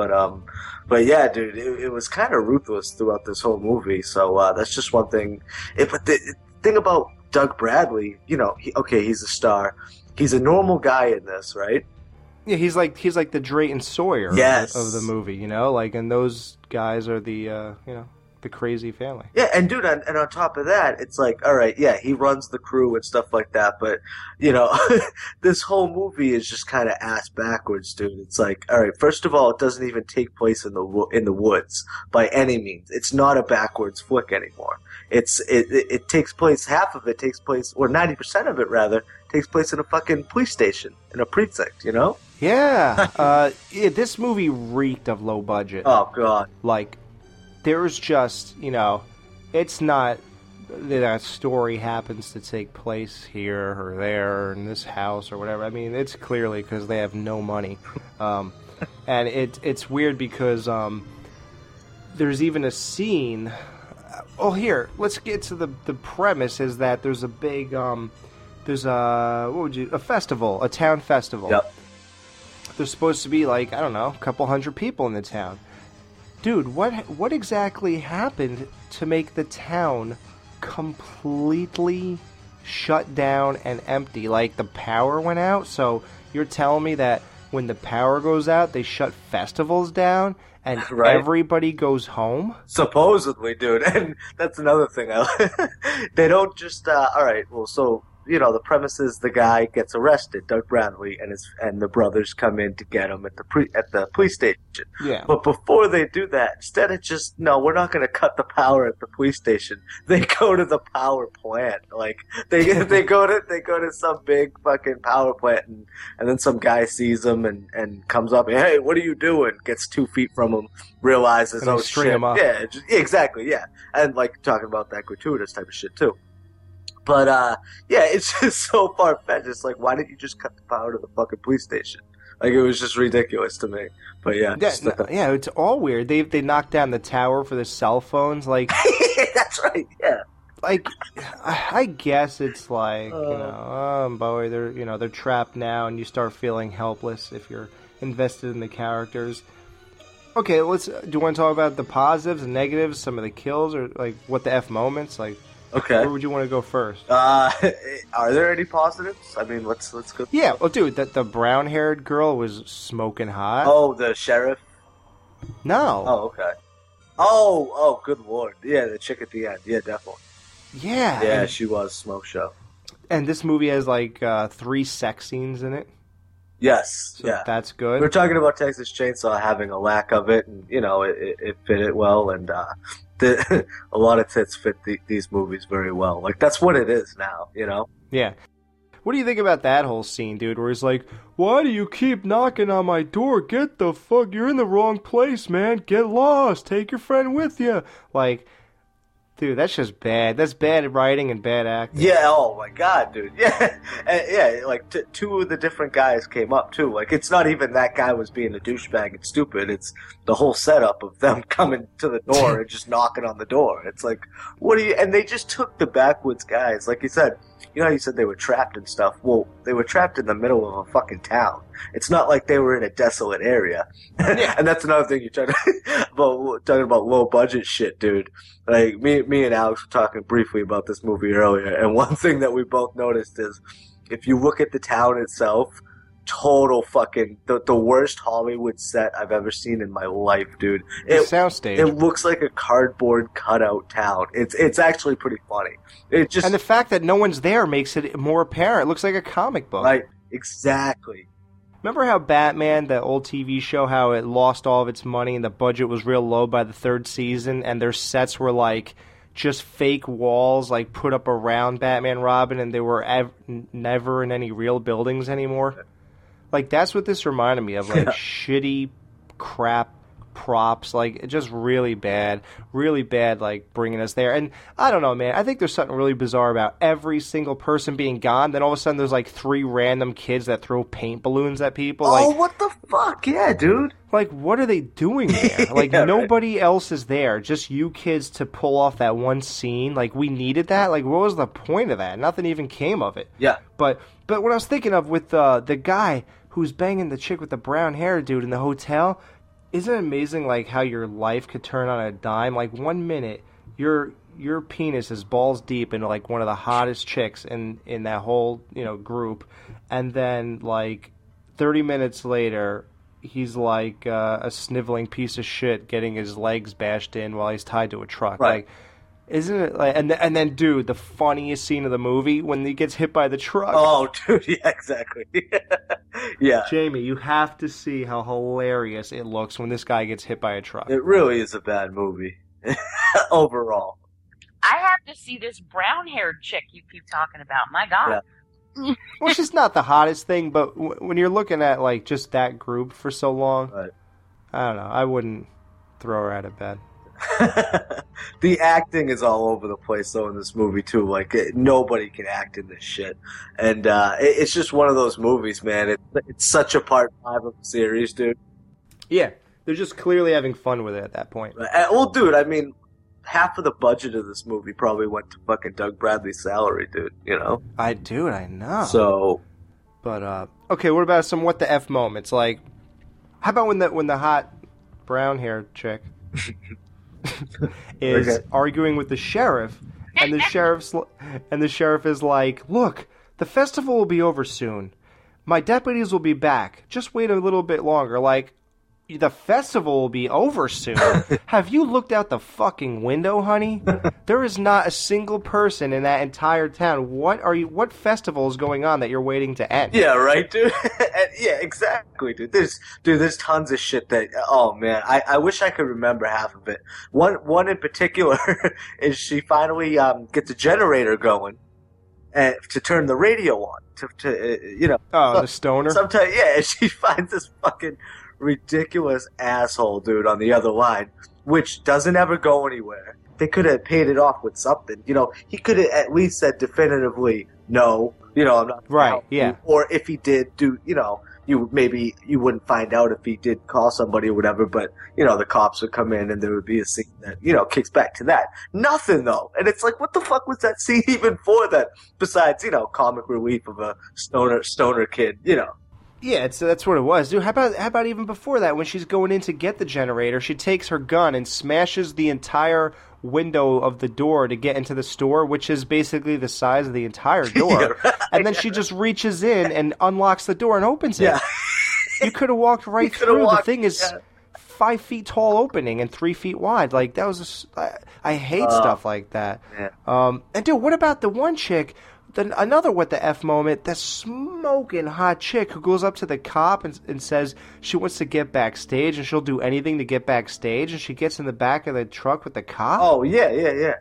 but yeah, dude, it was kind of ruthless throughout this whole movie. So that's just one thing. But the thing about Doug Bradley, he's a star. He's a normal guy in this, right? Yeah, he's like the Drayton Sawyer of the movie, and those guys are the the crazy family. Yeah, and dude, and on top of that, it's like, all right, yeah, he runs the crew and stuff like that, but, this whole movie is just kind of ass backwards, dude. It's like, all right, first of all, it doesn't even take place in the woods by any means. It's not a backwards flick anymore. It takes place, half of it takes place, or 90% of it, rather, takes place in a fucking police station, in a precinct, Yeah. This movie reeked of low budget. Oh, God. Like, there's just, it's not that a story happens to take place here or there or in this house or whatever. I mean, it's clearly because they have no money. And it's weird because there's even a scene. Oh, here, let's get to the premise is that there's a big, a festival, a town festival. Yep. There's supposed to be like, I don't know, a couple hundred people in the town. Dude, what exactly happened to make the town completely shut down and empty? Like, the power went out? So you're telling me that when the power goes out, they shut festivals down and everybody goes home? Supposedly, dude. And that's another thing. They don't just... all right, well, so... the premise is the guy gets arrested, Doug Bradley, and the brothers come in to get him at the police station. Yeah. But before they do that, instead of just, no, we're not going to cut the power at the police station, they go to the power plant. Like, they go to some big fucking power plant, and then some guy sees them and comes up, and, hey, what are you doing? Gets 2 feet from him, realizes, and oh shit, him up. Yeah, exactly, yeah, and like talking about that gratuitous type of shit too. But, it's just so far-fetched. It's like, why didn't you just cut the power to the fucking police station? Like, it was just ridiculous to me. But, yeah. Yeah, it's all weird. They knocked down the tower for the cell phones. Like, that's right, yeah. Like, I guess it's like, boy, they're trapped now, and you start feeling helpless if you're invested in the characters. Okay, do you want to talk about the positives and negatives, some of the kills, or, like, what the F moments, like... Okay. Where would you want to go first? Are there any positives? I mean, let's go. Yeah, well, dude, the brown-haired girl was smoking hot. Oh, the sheriff? No. Oh, okay. Oh, good lord. Yeah, the chick at the end. Yeah, definitely. Yeah. Yeah, she was smoke show. And this movie has, like, 3 sex scenes in it. Yes. So yeah. That's good. We're talking about Texas Chainsaw having a lack of it, and, it fit it well, and... a lot of tits fit these movies very well. Like, that's what it is now, Yeah. What do you think about that whole scene, dude, where he's like, why do you keep knocking on my door? Get the fuck, you're in the wrong place, man. Get lost. Take your friend with you. Like, dude, that's just bad. That's bad writing and bad acting. Yeah, oh my God, dude. Yeah, like, two of the different guys came up, too. Like, it's not even that guy was being a douchebag and stupid. It's the whole setup of them coming to the door and just knocking on the door. It's like, what are you... And they just took the backwoods guys. Like you said, how you said they were trapped and stuff? Well, they were trapped in the middle of a fucking town. It's not like they were in a desolate area. Yeah. And that's another thing you're talking about low-budget shit, dude. Like, me and Alex were talking briefly about this movie earlier, and one thing that we both noticed is if you look at the town itself, total fucking the worst Hollywood set I've ever seen in my life, dude. It sounds staged. It looks like a cardboard cutout town. It's actually pretty funny. It just and the fact that no one's there makes it more apparent. It looks like a comic book. Right, exactly. Remember how Batman, the old TV show, how it lost all of its money and the budget was real low by the 3rd season, and their sets were like just fake walls, like put up around Batman, Robin, and they were never in any real buildings anymore. Like, that's what this reminded me of, like, shitty crap props, like just really bad, like bringing us there. And I don't know, man, I think there's something really bizarre about every single person being gone, then all of a sudden there's like three random kids that throw paint balloons at people. Oh, like, what the fuck? Yeah, dude. Like, what are they doing there? Like, yeah, nobody else is there. Just you kids to pull off that one scene. Like, we needed that? Like, what was the point of that? Nothing even came of it. Yeah. But what I was thinking of with the guy who's banging the chick with the brown hair, dude, in the hotel, isn't it amazing, like, how your life could turn on a dime? Like, 1 minute, your penis is balls deep into, like, one of the hottest chicks in that whole, you know, group. And then, like, 30 minutes later, he's like a sniveling piece of shit getting his legs bashed in while he's tied to a truck. Right. Like, isn't it like, and then, dude, the funniest scene of the movie when he gets hit by the truck. Oh, dude, yeah, exactly. Yeah. Jamie, you have to see how hilarious it looks when this guy gets hit by a truck. It really is a bad movie overall. I have to see this brown-haired chick you keep talking about. My God. Yeah. Well, she's not the hottest thing, but when you're looking at, like, just that group for so long, right. I don't know. I wouldn't throw her out of bed. The acting is all over the place, though, in this movie, too. Like, nobody can act in this shit. And it's just one of those movies, man. It's such a part 5 of the series, dude. Yeah. They're just clearly having fun with it at that point. Well, dude, I mean, half of the budget of this movie probably went to fucking Doug Bradley's salary, dude, you know? I know. So. But, okay, what about some what the F moments? Like, how about when the hot brown-haired chick is arguing with the sheriff, and the sheriff is like, look, the festival will be over soon. My deputies will be back. Just wait a little bit longer. Like, the festival will be over soon. Have you looked out the fucking window, honey? There is not a single person in that entire town. What festival is going on that you're waiting to end? Yeah, right, dude? Yeah, exactly, dude. There's tons of shit that, oh, man, I wish I could remember half of it. One in particular is she finally gets a generator going. And to turn the radio on, you know. Oh, the stoner? Sometimes, yeah, and she finds this fucking ridiculous asshole dude on the other line, which doesn't ever go anywhere. They could have paid it off with something, you know. He could have at least said definitively, no, you know, I'm not right, yeah. You. Or if he did do, you know, you wouldn't find out if he did call somebody or whatever, but you know, the cops would come in and there would be a scene that, you know, kicks back to that. Nothing though. And it's like, what the fuck was that scene even for then? Besides, you know, comic relief of a stoner kid, you know. Yeah, that's what it was. Dude, how about even before that, when she's going in to get the generator, she takes her gun and smashes the entire window of the door to get into the store, which is basically the size of the entire door. Yeah, right. And then she just reaches in and unlocks the door and opens it. Yeah. You could have walked right through. The thing is 5 feet tall opening and 3 feet wide. Like, that was I hate stuff like that. Yeah. And, dude, what about the one chick? Then another what the F moment, the smoking hot chick who goes up to the cop and says she wants to get backstage and she'll do anything to get backstage, and she gets in the back of the truck with the cop? Oh, yeah.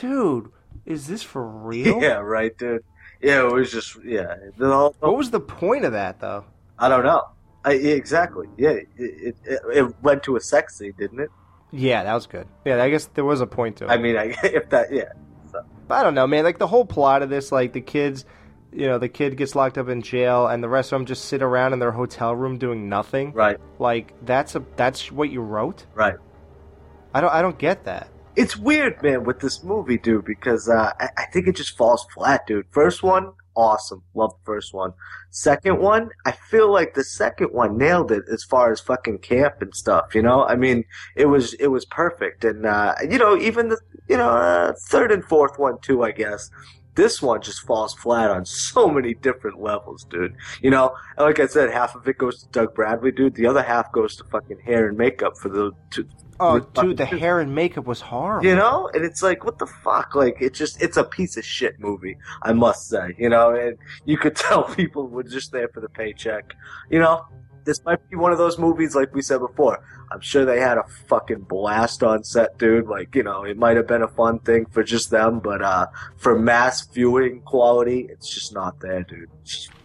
Dude, is this for real? Yeah, right, dude. Yeah, it was just, yeah. What was the point of that, though? I don't know. Exactly. Yeah, it went to a sex scene, didn't it? Yeah, that was good. Yeah, I guess there was a point to it. I mean, if that, yeah. I don't know, man. Like, the whole plot of this, like, the kid gets locked up in jail, and the rest of them just sit around in their hotel room doing nothing. Right. Like, that's what you wrote. Right. I don't get that. It's weird, man, with this movie, dude, because I think it just falls flat, dude. First one, awesome, love the first one. Second one, I feel like the second one nailed it as far as fucking camp and stuff. You know, I mean, it was perfect, and you know, even the third and fourth one too, I guess. This one just falls flat on so many different levels, dude. You know, like I said, half of it goes to Doug Bradley, dude. The other half goes to fucking hair and makeup for the two. Oh, dude, the hair and makeup was horrible. You know? And it's like, what the fuck? Like, it's a piece of shit movie, I must say. You know? And you could tell people were just there for the paycheck. You know? This might be one of those movies, like we said before. I'm sure they had a fucking blast on set, dude. Like, you know, it might have been a fun thing for just them, but for mass viewing quality, it's just not there, dude.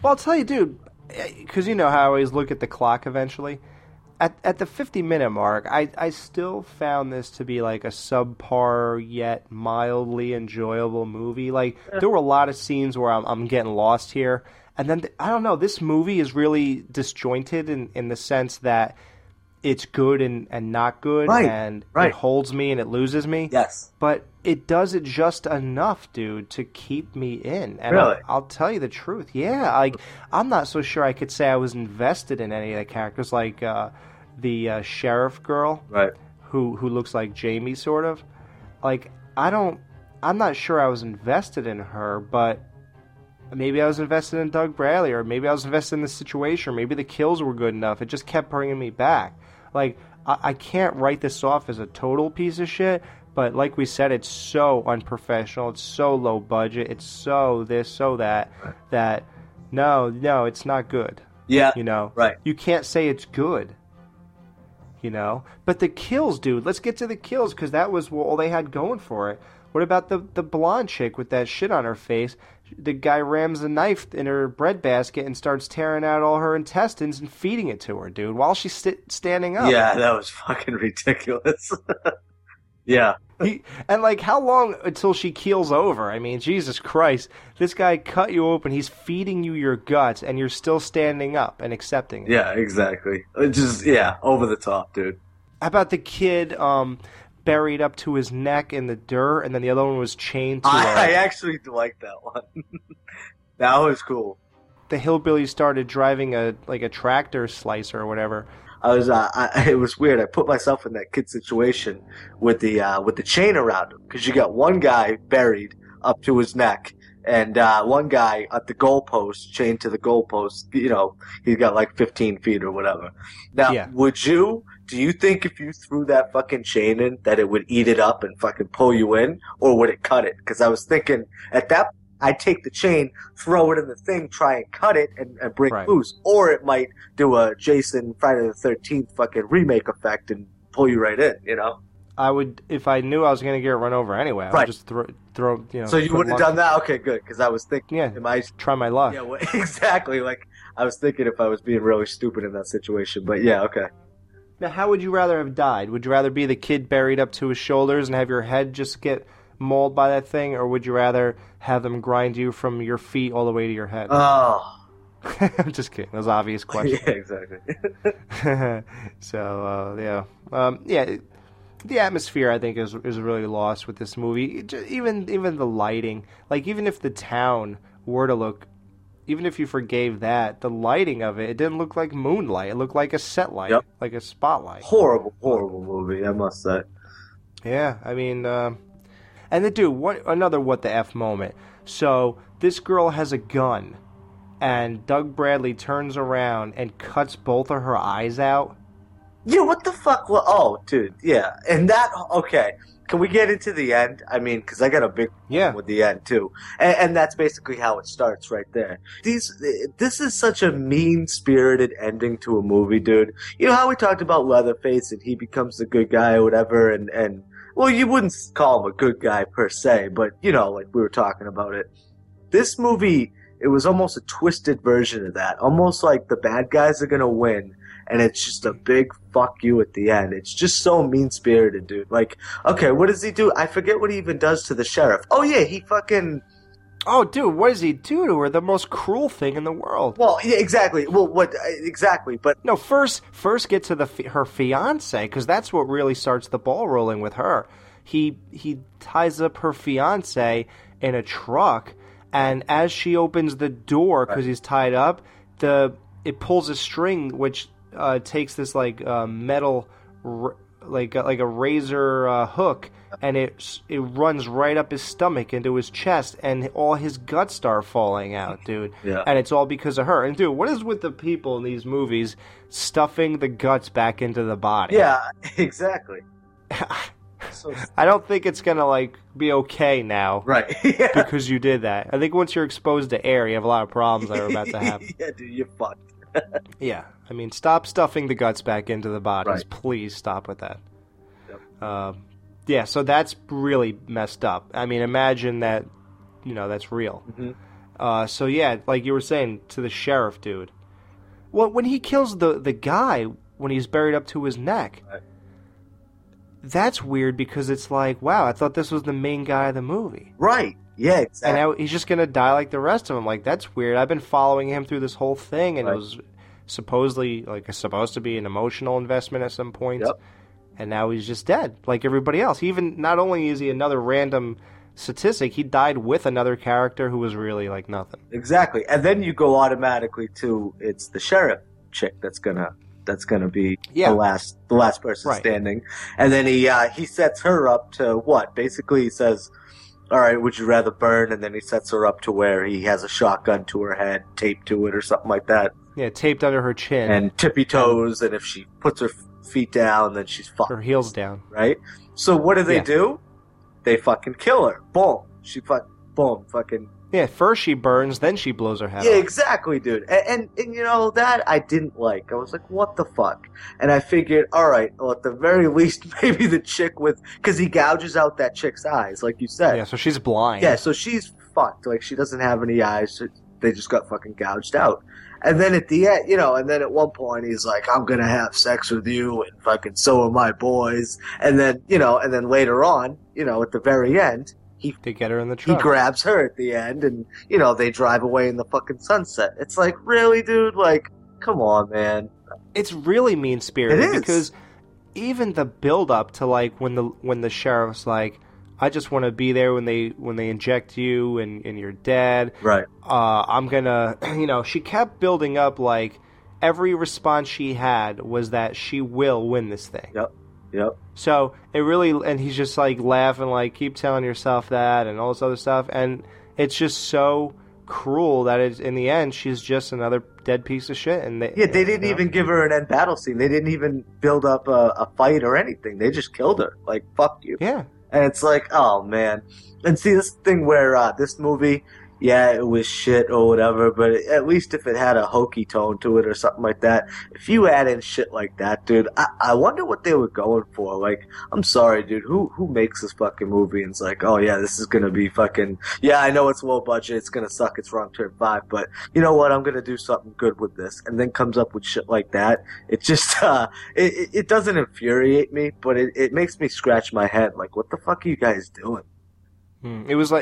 Well, I'll tell you, dude, because you know how I always look at the clock eventually. At the 50-minute mark, I still found this to be like a subpar yet mildly enjoyable movie. Like, there were a lot of scenes where I'm getting lost here. And then, I don't know, this movie is really disjointed in the sense that it's good and not good. Right. And right. It holds me and it loses me. Yes. But it does it just enough, dude, to keep me in. And really? I'll tell you the truth. Yeah. Like, I'm not so sure I could say I was invested in any of the characters. Like, the sheriff girl, right, who looks like Jamie, sort of. Like, I'm not sure I was invested in her, but maybe I was invested in Doug Bradley, or maybe I was invested in the situation, or maybe the kills were good enough. It just kept bringing me back. Like, I can't write this off as a total piece of shit, but like we said, it's so unprofessional, it's so low budget, it's so this, so that, right, that no, it's not good. Yeah, you know, right. You can't say it's good. You know, but the kills, dude. Let's get to the kills, because that was all they had going for it. What about the blonde chick with that shit on her face? The guy rams a knife in her breadbasket and starts tearing out all her intestines and feeding it to her, dude, while she's standing up. Yeah, that was fucking ridiculous. Yeah. And like, how long until she keels over? I mean, Jesus Christ, this guy cut you open. He's feeding you your guts, and you're still standing up and accepting it. Yeah, exactly. Just, yeah, over the top, dude. How about the kid buried up to his neck in the dirt, and then the other one was chained to her? I actually like that one. That was cool. The hillbilly started driving a tractor slicer or whatever. It was weird. I put myself in that kid situation with the chain around him, because you got one guy buried up to his neck and one guy at the goalpost, chained to the goalpost. You know, he's got like 15 feet or whatever. Now, yeah. Do you think if you threw that fucking chain in that it would eat it up and fucking pull you in, or would it cut it? Because I was thinking at that point, I'd take the chain, throw it in the thing, try and cut it, and break right loose. Or it might do a Jason Friday the 13th fucking remake effect and pull you right in, you know? I would, if I knew I was going to get run over anyway, I right would just throw, you know. So you would have done that? Okay, good, because I was thinking, yeah, am I try my luck? Yeah, well, exactly. Like, I was thinking if I was being really stupid in that situation, but yeah, okay. Now, how would you rather have died? Would you rather be the kid buried up to his shoulders and have your head just get mauled by that thing, or would you rather have them grind you from your feet all the way to your head? Oh. I'm just kidding. That was an obvious question. Yeah, exactly. So, yeah. Yeah, the atmosphere, I think, is really lost with this movie. Even the lighting. Like, even if the town were to look, even if you forgave that, the lighting of it, it didn't look like moonlight. It looked like a set light, yep, like a spotlight. Horrible, horrible movie, I must say. Yeah, I mean... and the dude, another what the F moment. So this girl has a gun, and Doug Bradley turns around and cuts both of her eyes out. Yeah, what the fuck? Well, oh, dude, yeah. And that, okay, can we get into the end? I mean, because I got a big problem with the end, too. And that's basically how it starts right there. This is such a mean-spirited ending to a movie, dude. You know how we talked about Leatherface, and he becomes the good guy or whatever, and well, you wouldn't call him a good guy per se, but, you know, like we were talking about it. This movie, it was almost a twisted version of that. Almost like the bad guys are going to win, and it's just a big fuck you at the end. It's just so mean-spirited, dude. Like, okay, what does he do? I forget what he even does to the sheriff. Oh, yeah, he fucking... Oh, dude, what does he do to her? The most cruel thing in the world. Well, yeah, exactly. Well, what exactly? But no, first get to her fiance, because that's what really starts the ball rolling with her. He ties up her fiance in a truck, and as she opens the door, because he's tied up, it pulls a string which takes this like metal, like a razor hook. And it runs right up his stomach into his chest, and all his guts start falling out, dude. Yeah. And it's all because of her. And, dude, what is with the people in these movies stuffing the guts back into the body? Yeah, exactly. I don't think it's going to, like, be okay now. Right. Yeah. Because you did that. I think once you're exposed to air, you have a lot of problems that are about to happen. Yeah, dude, you're fucked. Yeah. I mean, stop stuffing the guts back into the bodies. Right. Please stop with that. Yep. Yeah, so that's really messed up. I mean, imagine that, you know, that's real. Mm-hmm. So, yeah, like you were saying, to the sheriff, dude. Well, when he kills the guy, when he's buried up to his neck. Right. That's weird because it's like, wow, I thought this was the main guy of the movie. Right. Yeah, exactly. And now he's just going to die like the rest of them. Like, that's weird. I've been following him through this whole thing, and right. It was supposedly, like, supposed to be an emotional investment at some point. Yep. And now he's just dead, like everybody else. He even, not only is he another random statistic, he died with another character who was really like nothing. Exactly. And then you go automatically to, it's the sheriff chick that's gonna be the last person standing. And then he sets her up to what? Basically he says, all right, would you rather burn? And then he sets her up to where he has a shotgun to her head, taped to it or something like that. Yeah, taped under her chin. And tippy toes, and if she puts her feet down, then she's fucked. Her heels down. Right? So what do they do? They fucking kill her. Boom. She fucking... Yeah, first she burns, then she blows her head off. Yeah, exactly, dude. And you know, that I didn't like. I was like, what the fuck? And I figured, all right, well, at the very least, maybe the chick with... Because he gouges out that chick's eyes, like you said. Yeah, so she's blind. Yeah, so she's fucked. Like, she doesn't have any eyes. So they just got fucking gouged out. And then at the end, you know, and then at one point he's like, I'm going to have sex with you and fucking so are my boys. And then, you know, and then later on, you know, at the very end, they get her in the truck. He grabs her at the end and, you know, they drive away in the fucking sunset. It's like, really, dude? Like, come on, man. It's really mean-spirited. It is. Because even the build-up to, like, when the sheriff's like, I just want to be there when they inject you and you're dead. Right. I'm going to, you know, she kept building up, like, every response she had was that she will win this thing. Yep. So it really, and he's just, like, laughing, like, keep telling yourself that and all this other stuff. And it's just so cruel that it's, in the end, she's just another dead piece of shit. And they didn't even give her an end battle scene. They didn't even build up a fight or anything. They just killed her. Like, fuck you. Yeah. And it's like, oh, man. And see, this thing where this movie, yeah, it was shit or whatever, but at least if it had a hokey tone to it or something like that, if you add in shit like that, dude, I wonder what they were going for. Like, I'm sorry, dude, who makes this fucking movie and it's like, oh, yeah, this is going to be fucking, yeah, I know it's low budget, it's going to suck, it's Wrong Turn 5, but you know what, I'm going to do something good with this, and then comes up with shit like that. It just, it doesn't infuriate me, but it makes me scratch my head, like, what the fuck are you guys doing? It was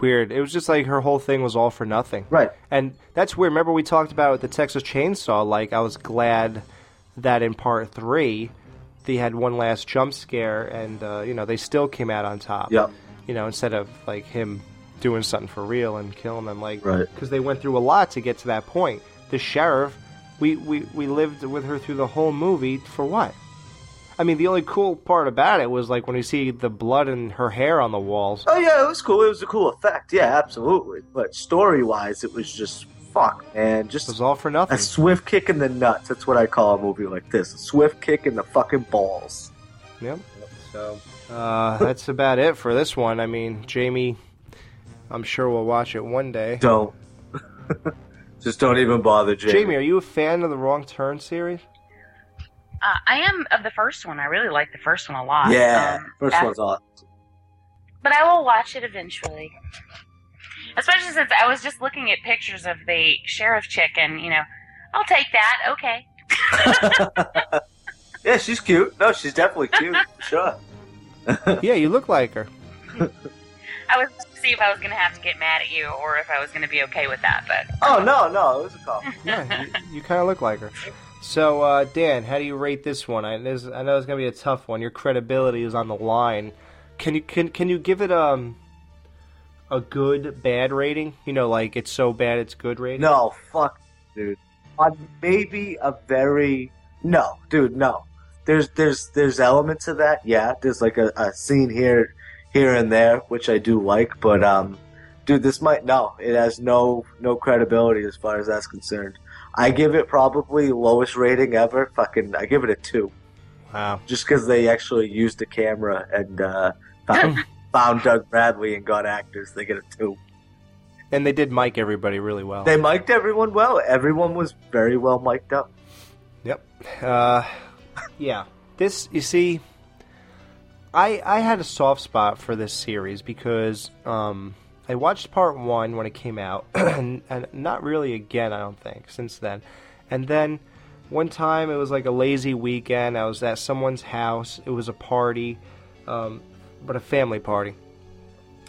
weird. It was just like her whole thing was all for nothing. Right. And that's weird. Remember we talked about with the Texas Chainsaw, like, I was glad that in part 3 they had one last jump scare and, you know, they still came out on top. Yep. You know, instead of, like, him doing something for real and killing them. Like, right. Because they went through a lot to get to that point. The sheriff, we lived with her through the whole movie for what? I mean, the only cool part about it was, like, when you see the blood and her hair on the walls. Oh, yeah, it was cool. It was a cool effect. Yeah, absolutely. But story-wise, it was just, fuck, man. Just it was all for nothing. A swift kick in the nuts. That's what I call a movie like this. A swift kick in the fucking balls. Yep. So, that's about it for this one. I mean, Jamie, I'm sure we'll watch it one day. Don't. Just don't even bother, Jamie. Jamie, are you a fan of the Wrong Turn series? I am of the first one. I really like the first one a lot. Yeah, first one's awesome. But I will watch it eventually. Especially since I was just looking at pictures of the sheriff chick and, you know, I'll take that. Okay. Yeah, she's cute. No, she's definitely cute. Sure. Yeah, you look like her. I was going to see if I was going to have to get mad at you or if I was going to be okay with that. But oh, no. It was a call. Yeah, you kind of look like her. So, Dan, how do you rate this one? I know it's going to be a tough one. Your credibility is on the line. Can you give it a good, bad rating? You know, like, it's so bad it's good rating? No, fuck, dude. No, dude, no. There's elements of that, yeah. There's, like, a scene here and there, which I do like, but, dude, this might... No, it has no credibility as far as that's concerned. I give it probably lowest rating ever. Fucking, I give it a 2. Wow. Just because they actually used a camera and found Doug Bradley and got actors, they get a 2. And they did mic everybody really well. They mic'd everyone well. Everyone was very well mic'd up. Yep. Yeah. This, you see, I had a soft spot for this series because I watched part 1 when it came out, and not really again, I don't think, since then. And then One time, it was like a lazy weekend. I was at someone's house. It was a party, but a family party.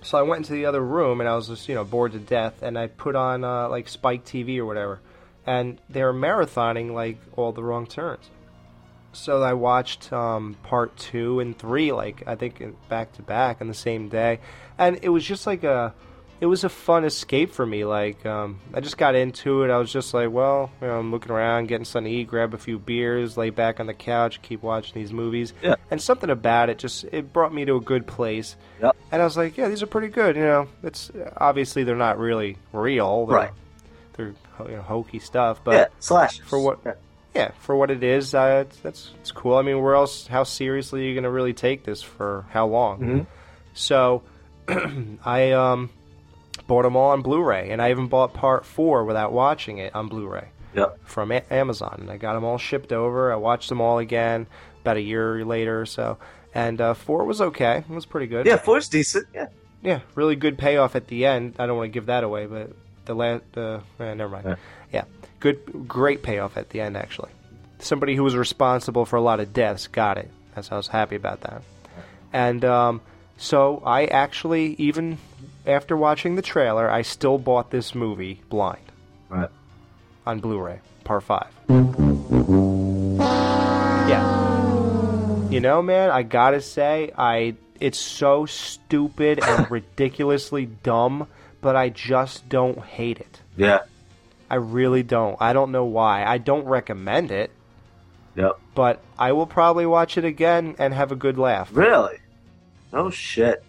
So I went into the other room, and I was just, you know, bored to death, and I put on, like, Spike TV or whatever. And they were marathoning, like, all the Wrong Turns. So I watched part 2 and 3, like, I think back to back on the same day. And it was just like it was a fun escape for me. Like, I just got into it. I was just like, well, you know, I'm looking around, getting something to eat, grab a few beers, lay back on the couch, keep watching these movies. Yeah. And something about it just, it brought me to a good place. Yep. And I was like, yeah, these are pretty good. You know, it's obviously they're not really real. They're, right. They're, you know, hokey stuff. But yeah, slashes. For what? Yeah. Yeah, for what it is, it's cool. I mean, where else? How seriously are you going to really take this for how long? Mm-hmm. So I bought them all on Blu-ray, and I even bought Part 4 without watching it on Blu-ray from Amazon. And I got them all shipped over. I watched them all again about a year later or so. And 4 was okay. It was pretty good. Yeah, 4's decent. Yeah. Yeah, really good payoff at the end. I don't want to give that away, but the last... never mind. Yeah. Great payoff at the end, actually. Somebody who was responsible for a lot of deaths got it. That's how I was happy about that. And so I actually, even after watching the trailer, I still bought this movie blind. Right. On Blu-ray, Part 5. Yeah. You know, man, I gotta say, it's so stupid and ridiculously dumb, but I just don't hate it. Yeah. I really don't. I don't know why. I don't recommend it. Yep. But I will probably watch it again and have a good laugh. Really? Oh, shit.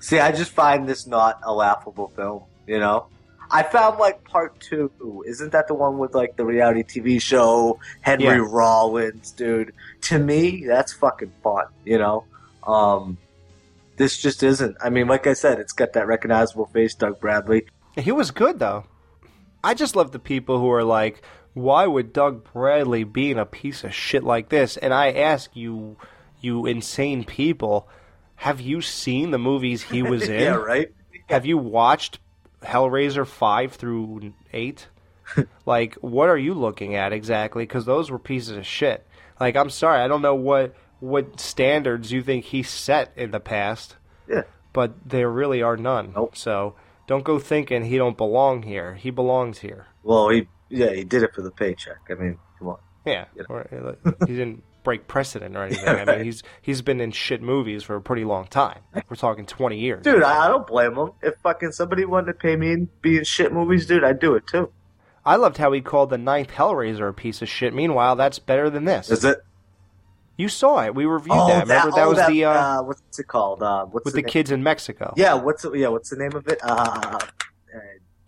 See, I just find this not a laughable film, you know? I found, like, Part 2. Isn't that the one with, like, the reality TV show, Henry Rollins, dude? To me, that's fucking fun, you know? This just isn't. I mean, like I said, it's got that recognizable face, Doug Bradley. He was good, though. I just love the people who are like, why would Doug Bradley be in a piece of shit like this? And I ask you, you insane people, have you seen the movies he was in? Yeah, right? Have you watched Hellraiser 5 through 8? Like, what are you looking at exactly? Because those were pieces of shit. Like, I'm sorry, I don't know what standards you think he set in the past. Yeah. But there really are none. Nope. So... don't go thinking he don't belong here. He belongs here. Well, he did it for the paycheck. I mean, come on. Yeah, you know? He didn't break precedent or anything. Yeah, right. I mean, he's been in shit movies for a pretty long time. We're talking 20 years. Dude, I don't blame him. If fucking somebody wanted to pay me and be in shit movies, dude, I'd do it too. I loved how he called the 9th Hellraiser a piece of shit. Meanwhile, that's better than this. Is it? You saw it. We reviewed that. Remember that was that, the what's it called? What's with the kids in Mexico? Yeah. What's the name of it?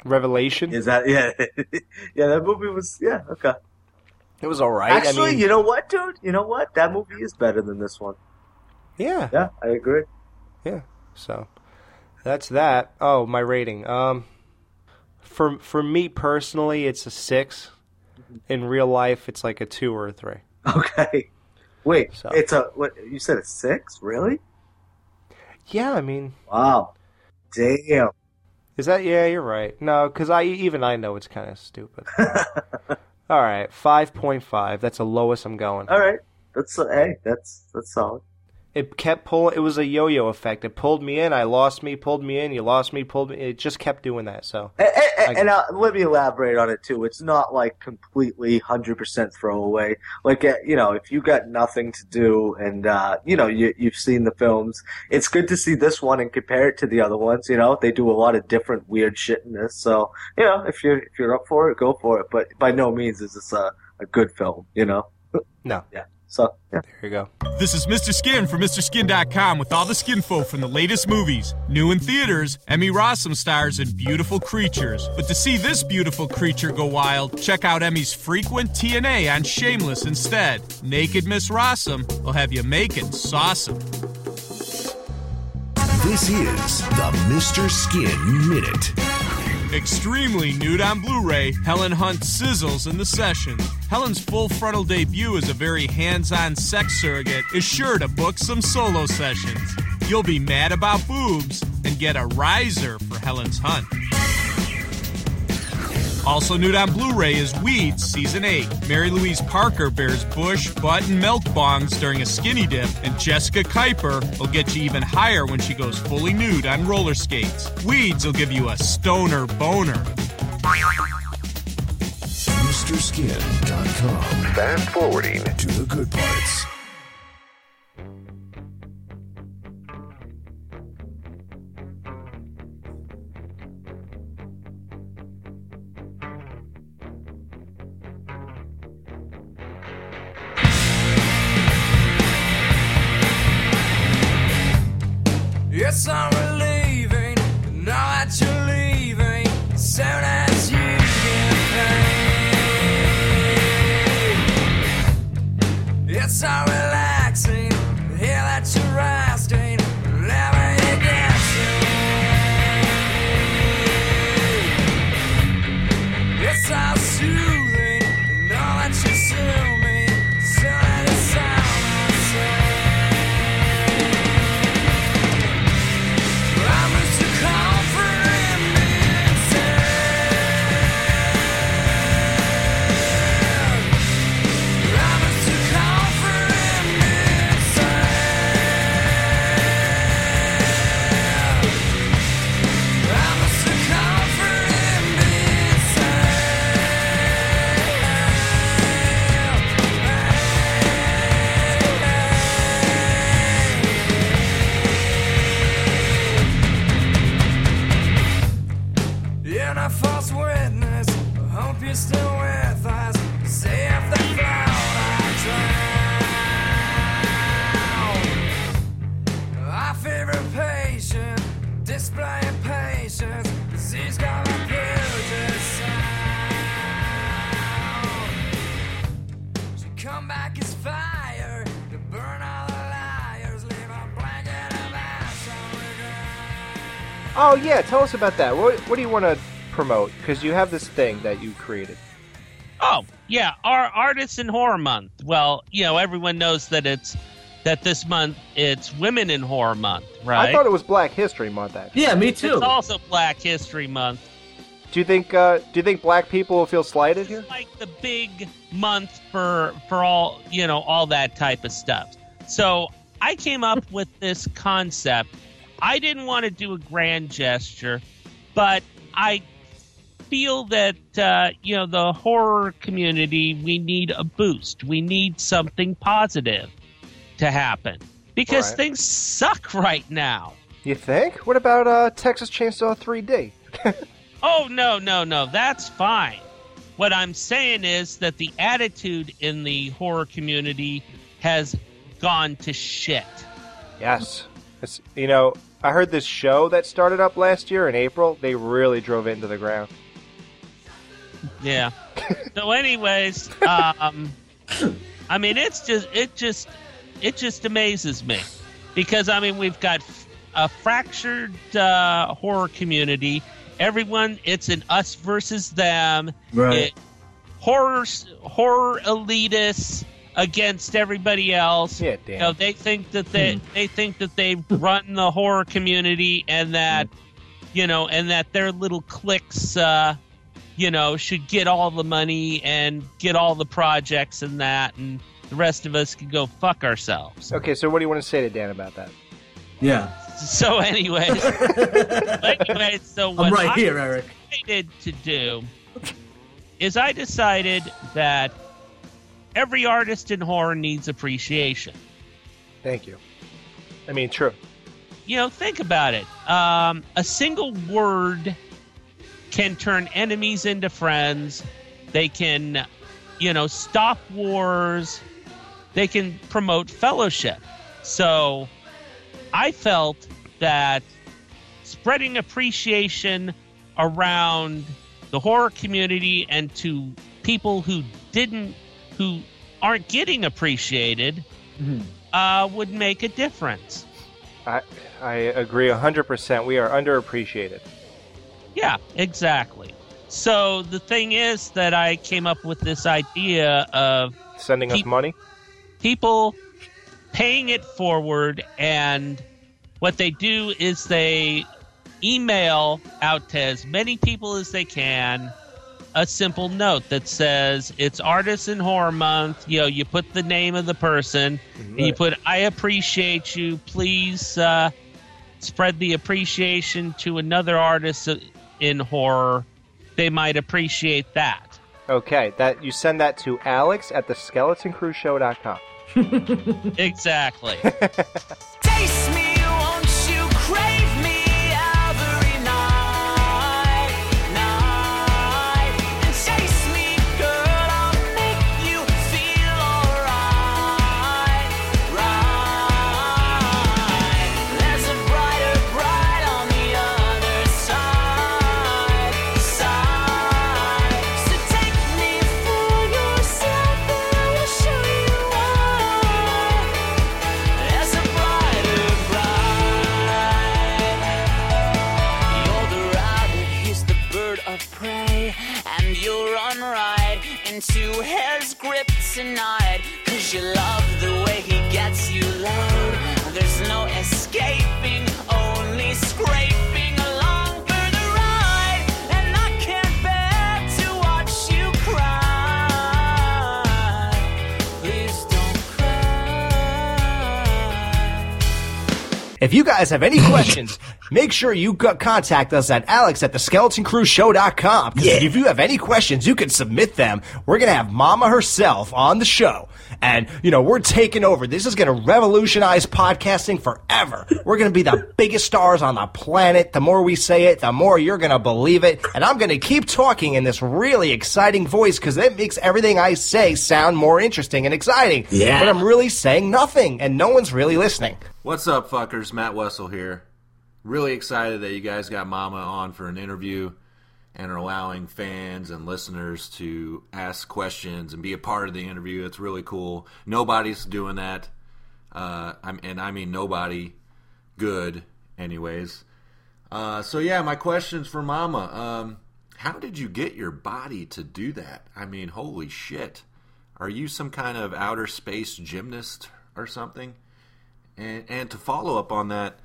Revelation. Is that yeah? That movie was okay. It was all right. Actually, you know what, dude? You know what? That movie is better than this one. Yeah. Yeah, I agree. Yeah. So that's that. Oh, my rating. For me personally, it's a 6. In real life, it's like a 2 or a 3. Okay. Wait, so. It's what you said, a 6? Really? Yeah, I mean. Wow. Damn. Is that? Yeah, you're right. No, because I know it's kind of stupid. All right, 5.5. That's the lowest I'm going. All right, that's solid. It kept pulling. It was a yo-yo effect. It pulled me in. I lost me. Pulled me in. You lost me. Pulled me. It just kept doing that. So. And let me elaborate on it too. It's not like completely 100% throwaway. Like you know, if you got nothing to do and you know you've seen the films, it's good to see this one and compare it to the other ones. You know, they do a lot of different weird shit in this. So you know, if you're up for it, go for it. But by no means is this a good film. You know. No. Yeah. So, yeah. There you go. This is Mr. Skin from MrSkin.com with all the skinfo from the latest movies. New in theaters, Emmy Rossum stars in Beautiful Creatures. But to see this beautiful creature go wild, check out Emmy's frequent TNA on Shameless instead. Naked Miss Rossum will have you making sauceum. This is the Mr. Skin Minute. Extremely nude on Blu-ray, Helen Hunt sizzles in The Session. Helen's full-frontal debut as a very hands-on sex surrogate is sure to book some solo sessions. You'll be mad about boobs and get a riser for Helen's Hunt. Also new on Blu-ray is Weeds Season 8. Mary Louise Parker bears bush, butt, and milk bongs during a skinny dip, and Jessica Kuiper will get you even higher when she goes fully nude on roller skates. Weeds will give you a stoner boner. MrSkin.com. Fast forwarding to the good parts. Yes, I'm relieving, now that you're leaving, soon as you get paid. It's so relaxing, to hear that you're resting, whenever you get to. It's so soothing, to know that you soon me, soon as you sound the same. I'm Mr. Oh, yeah, tell us about that. What do you want to promote? Because you have this thing that you created. Oh, yeah, our Artists in Horror Month. Well, you know, everyone knows that this month it's Women in Horror Month, right? I thought it was Black History Month, actually. Yeah, me too. It's also Black History Month. Do you think black people will feel slighted here? It's like the big month for all, you know, all that type of stuff. So I came up with this concept. I didn't want to do a grand gesture, but I feel that, you know, the horror community, we need a boost. We need something positive to happen because things suck right now. You think? What about Texas Chainsaw 3D? Oh, no. That's fine. What I'm saying is that the attitude in the horror community has gone to shit. Yes. It's, you know, I heard this show that started up last year in April. They really drove it into the ground. Yeah. So, anyways, I mean, it just amazes me because I mean, we've got a fractured horror community. Everyone, it's an us versus them. Right. Horror elitists against everybody else. Yeah, damn. You know, they think that they run the horror community and that you know, and that their little cliques you know, should get all the money and get all the projects and that, and the rest of us can go fuck ourselves. Okay, so what do you want to say to Dan about that? Yeah. So anyways, so what I'm right here, Eric. Decided to do is I decided that every artist in horror needs appreciation. Thank you. I mean, true. You know, think about it. A single word can turn enemies into friends. They can, you know, stop wars. They can promote fellowship. So I felt that spreading appreciation around the horror community and to people who aren't getting appreciated would make a difference. I agree 100%. We are underappreciated. Yeah, exactly. So the thing is that I came up with this idea of sending us money? People paying it forward, and what they do is they email out to as many people as they can a simple note that says it's Artisan Horror Month. You know, you put the name of the person, right, and you put, I appreciate you. Please spread the appreciation to another artist in horror. They might appreciate that. Okay, that you send that to alex@theskeletoncrewshow.com. Exactly. Taste me. Tonight, 'cause you love the way he gets you low. There's no escaping, only scraping along for the ride. And I can't bear to watch you cry. Please don't cry. If you guys have any questions, make sure you contact us at alex@theskeletoncrewshow.com. Yeah. If you have any questions, you can submit them. We're going to have Mama herself on the show. And, you know, we're taking over. This is going to revolutionize podcasting forever. We're going to be the biggest stars on the planet. The more we say it, the more you're going to believe it. And I'm going to keep talking in this really exciting voice because it makes everything I say sound more interesting and exciting. Yeah. But I'm really saying nothing, and no one's really listening. What's up, fuckers? Matt Wessel here. Really excited that you guys got Mama on for an interview and are allowing fans and listeners to ask questions and be a part of the interview. It's really cool. Nobody's doing that. And I mean nobody good anyways. So yeah, my question's for Mama. How did you get your body to do that? I mean, holy shit. Are you some kind of outer space gymnast or something? And to follow up on that,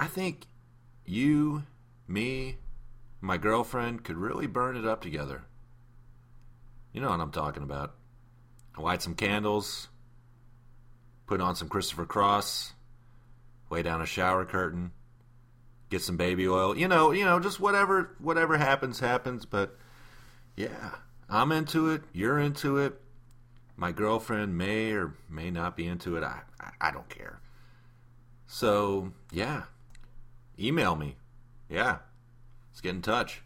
I think you, me, my girlfriend could really burn it up together. You know what I'm talking about. Light some candles, put on some Christopher Cross, lay down a shower curtain, get some baby oil. You know, just whatever happens, happens. But yeah, I'm into it. You're into it. My girlfriend may or may not be into it. I don't care. So, yeah. Email me. Yeah. Let's get in touch.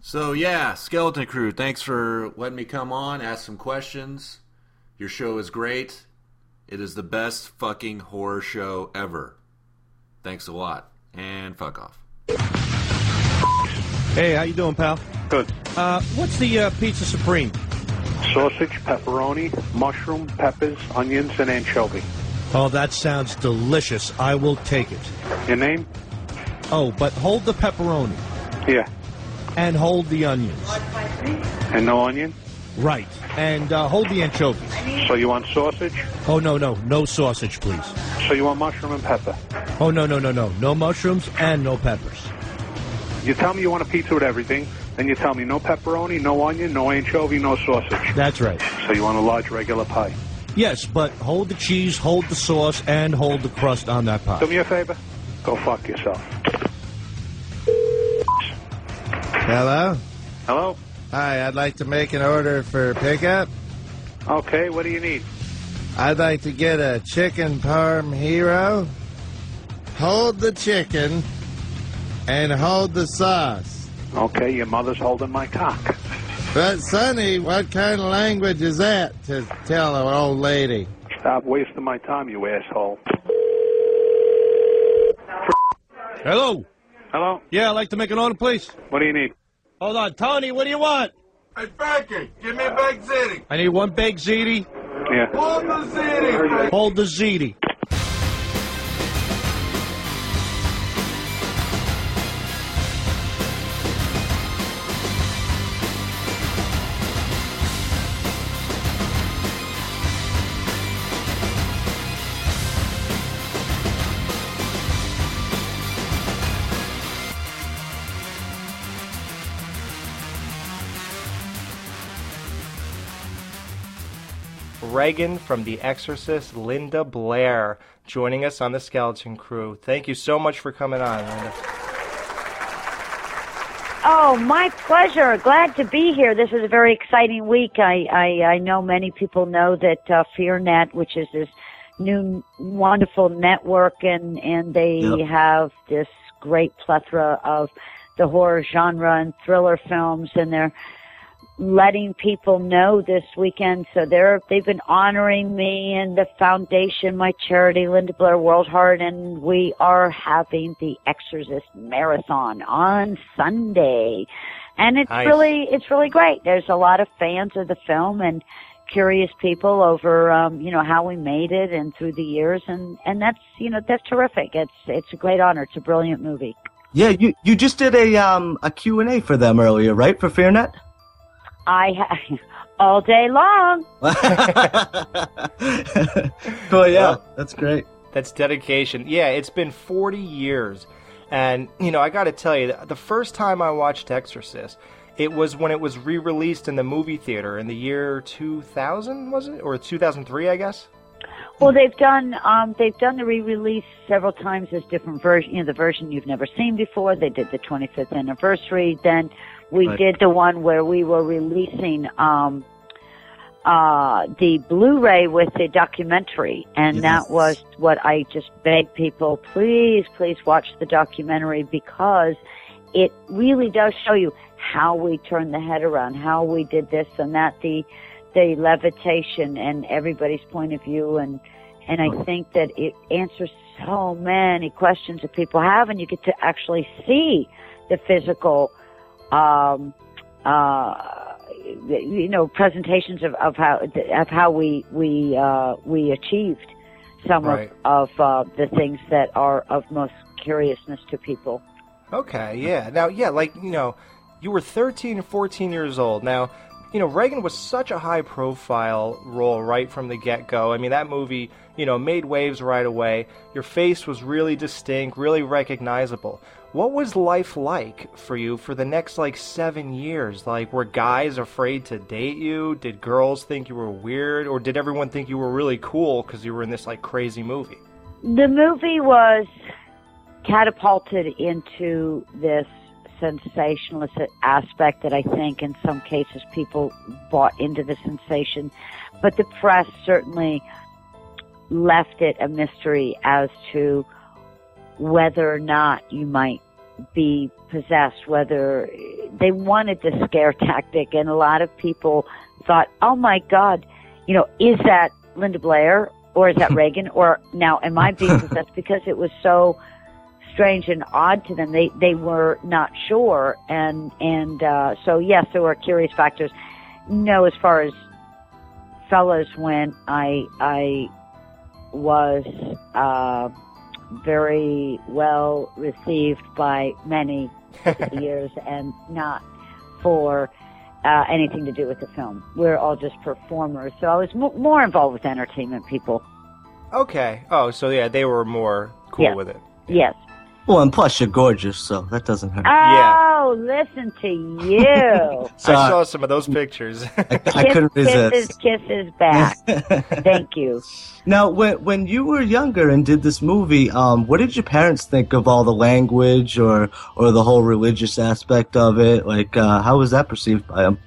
So, yeah, Skeleton Crew, thanks for letting me come on, ask some questions. Your show is great. It is the best fucking horror show ever. Thanks a lot. And fuck off. Hey, how you doing, pal? Good. What's the Pizza Supreme? Sausage, pepperoni, mushroom, peppers, onions, and anchovy. Oh, that sounds delicious. I will take it. Your name? Oh, but hold the pepperoni. Yeah. And hold the onions. And no onion? Right. And hold the anchovies. So you want sausage? Oh, no. No sausage, please. So you want mushroom and pepper? Oh, no. No mushrooms and no peppers. You tell me you want a pizza with everything, then you tell me no pepperoni, no onion, no anchovy, no sausage. That's right. So you want a large regular pie? Yes, but hold the cheese, hold the sauce, and hold the crust on that pie. Do me a favor. Go fuck yourself. Hello? Hello? Hi, I'd like to make an order for pickup. Okay, what do you need? I'd like to get a chicken parm hero. Hold the chicken, and hold the sauce. Okay, your mother's holding my cock. But, Sonny, what kind of language is that to tell an old lady? Stop wasting my time, you asshole. Hello? Hello? Yeah, I'd like to make an order, please. What do you need? Hold on. Tony, what do you want? Hey, Becky, give me a baked ziti. I need one baked ziti. Yeah. Hold the ziti. Hold the ziti. Reagan from The Exorcist, Linda Blair, joining us on The Skeleton Crew. Thank you so much for coming on, Linda. Oh, my pleasure. Glad to be here. This is a very exciting week. I know many people know that FearNet, which is this new wonderful network, and they have this great plethora of the horror genre and thriller films, and they're letting people know this weekend. So they've been honoring me and the foundation, my charity, Linda Blair World Heart, and we are having the Exorcist Marathon on Sunday. And it's really great. There's a lot of fans of the film and curious people over, how we made it and through the years. And that's terrific. It's a great honor. It's a brilliant movie. Yeah. You just did a Q&A for them earlier, right? For FearNet? All day long. Cool, yeah, that's great. That's dedication. Yeah, it's been 40 years. And, I got to tell you, the first time I watched Exorcist, it was when it was re-released in the movie theater in the year 2000, was it? Or 2003, I guess? Well, they've done the re-release several times as different version, the version you've never seen before. They did the 25th anniversary. Then we did the one where we were releasing the Blu-ray with the documentary, and that was what I just begged people, please watch the documentary, because it really does show you how we turned the head around, how we did this and that, the levitation and everybody's point of view, and I think that it answers so many questions that people have, and you get to actually see the physical presentations of how we achieved some of the things that are of most curiousness to people. Okay, yeah. Now, yeah, you were 13 or 14 years old. Now, Reagan was such a high-profile role right from the get-go. I mean, that movie, made waves right away. Your face was really distinct, really recognizable. What was life like for you for the next, 7 years? Were guys afraid to date you? Did girls think you were weird? Or did everyone think you were really cool because you were in this, crazy movie? The movie was catapulted into this sensationalist aspect that I think in some cases people bought into the sensation, but the press certainly left it a mystery as to whether or not you might be possessed, whether they wanted the scare tactic, and a lot of people thought, oh my God, is that Linda Blair or is that Reagan, or now am I being possessed? Because it was so strange and odd to them. They were not sure, and so yes, there were curious factors. No, as far as fellas went, I was very well received by many years, and not for anything to do with the film. We're all just performers, so I was more involved with entertainment people. Okay. Oh, so yeah, they were more cool with it. Yeah. Yes. Well, and plus you're gorgeous, so that doesn't hurt. Oh, listen to you. So I saw some of those pictures. I couldn't resist. Kisses back. Thank you. Now, when you were younger and did this movie, what did your parents think of all the language or the whole religious aspect of it? How was that perceived by them?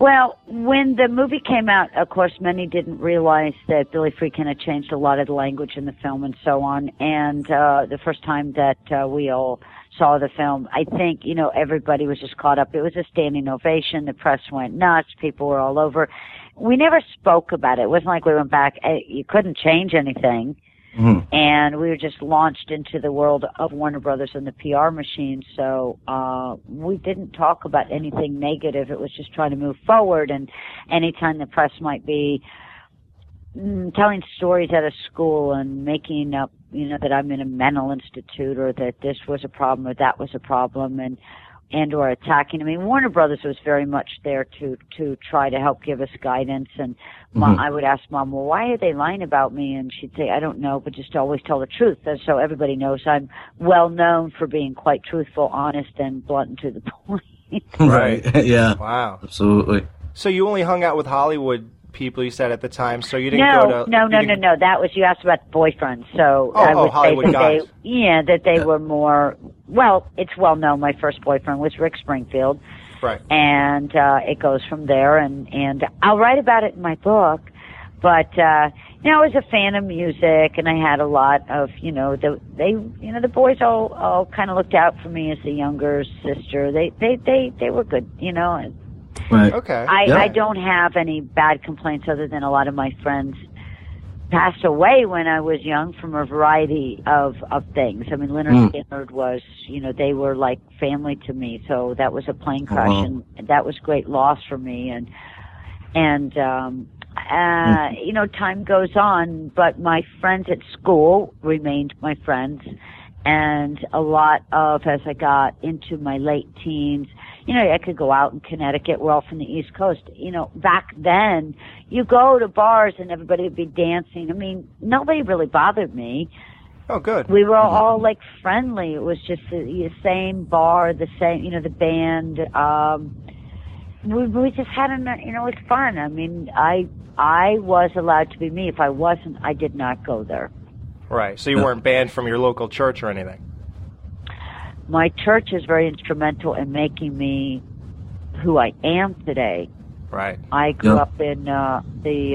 Well, when the movie came out, of course, many didn't realize that Billy Friedkin had changed a lot of the language in the film and so on. And the first time that we all saw the film, I think, everybody was just caught up. It was a standing ovation. The press went nuts. People were all over. We never spoke about it. It wasn't like we went back. You couldn't change anything. Mm-hmm. And we were just launched into the world of Warner Brothers and the PR machine. So we didn't talk about anything negative. It was just trying to move forward. And anytime the press might be telling stories out of school and making up, that I'm in a mental institute, or that this was a problem or that was a problem, and or attacking. I mean, Warner Brothers was very much there to try to help give us guidance. And Mom, I would ask Mom, well, why are they lying about me? And she'd say, I don't know, but just always tell the truth. And so everybody knows I'm well known for being quite truthful, honest, and blunt and to the point. Right. Yeah. Wow. Absolutely. So you only hung out with Hollywood people, you said, at the time, so you didn't go to... No. That was, you asked about boyfriends, so I would say that they were more... Well, it's well known my first boyfriend was Rick Springfield. Right. And it goes from there, and I'll write about it in my book, but... You know, I was a fan of music, and I had a lot of, you know, the boys all kind of looked out for me as the younger sister. They were good, you know. Right. Okay. I don't have any bad complaints other than a lot of my friends passed away when I was young from a variety of things. I mean, Leonard Skinner was, you know, they were like family to me, so that was a plane crash, and that was great loss for me, and you know, time goes on, but my friends at school remained my friends, and a lot of, as I got into my late teens, you know, I could go out in Connecticut, we're all from the East Coast, you know, back then, you go to bars and everybody would be dancing, I mean, nobody really bothered me. Oh, good. We were all, like, friendly, it was just the same bar, the same, you know, the band, we just had, you know, it was fun, I mean, I was allowed to be me. If I wasn't, I did not go there. Right. So you weren't banned from your local church or anything? My church is very instrumental in making me who I am today. Right. I grew up in the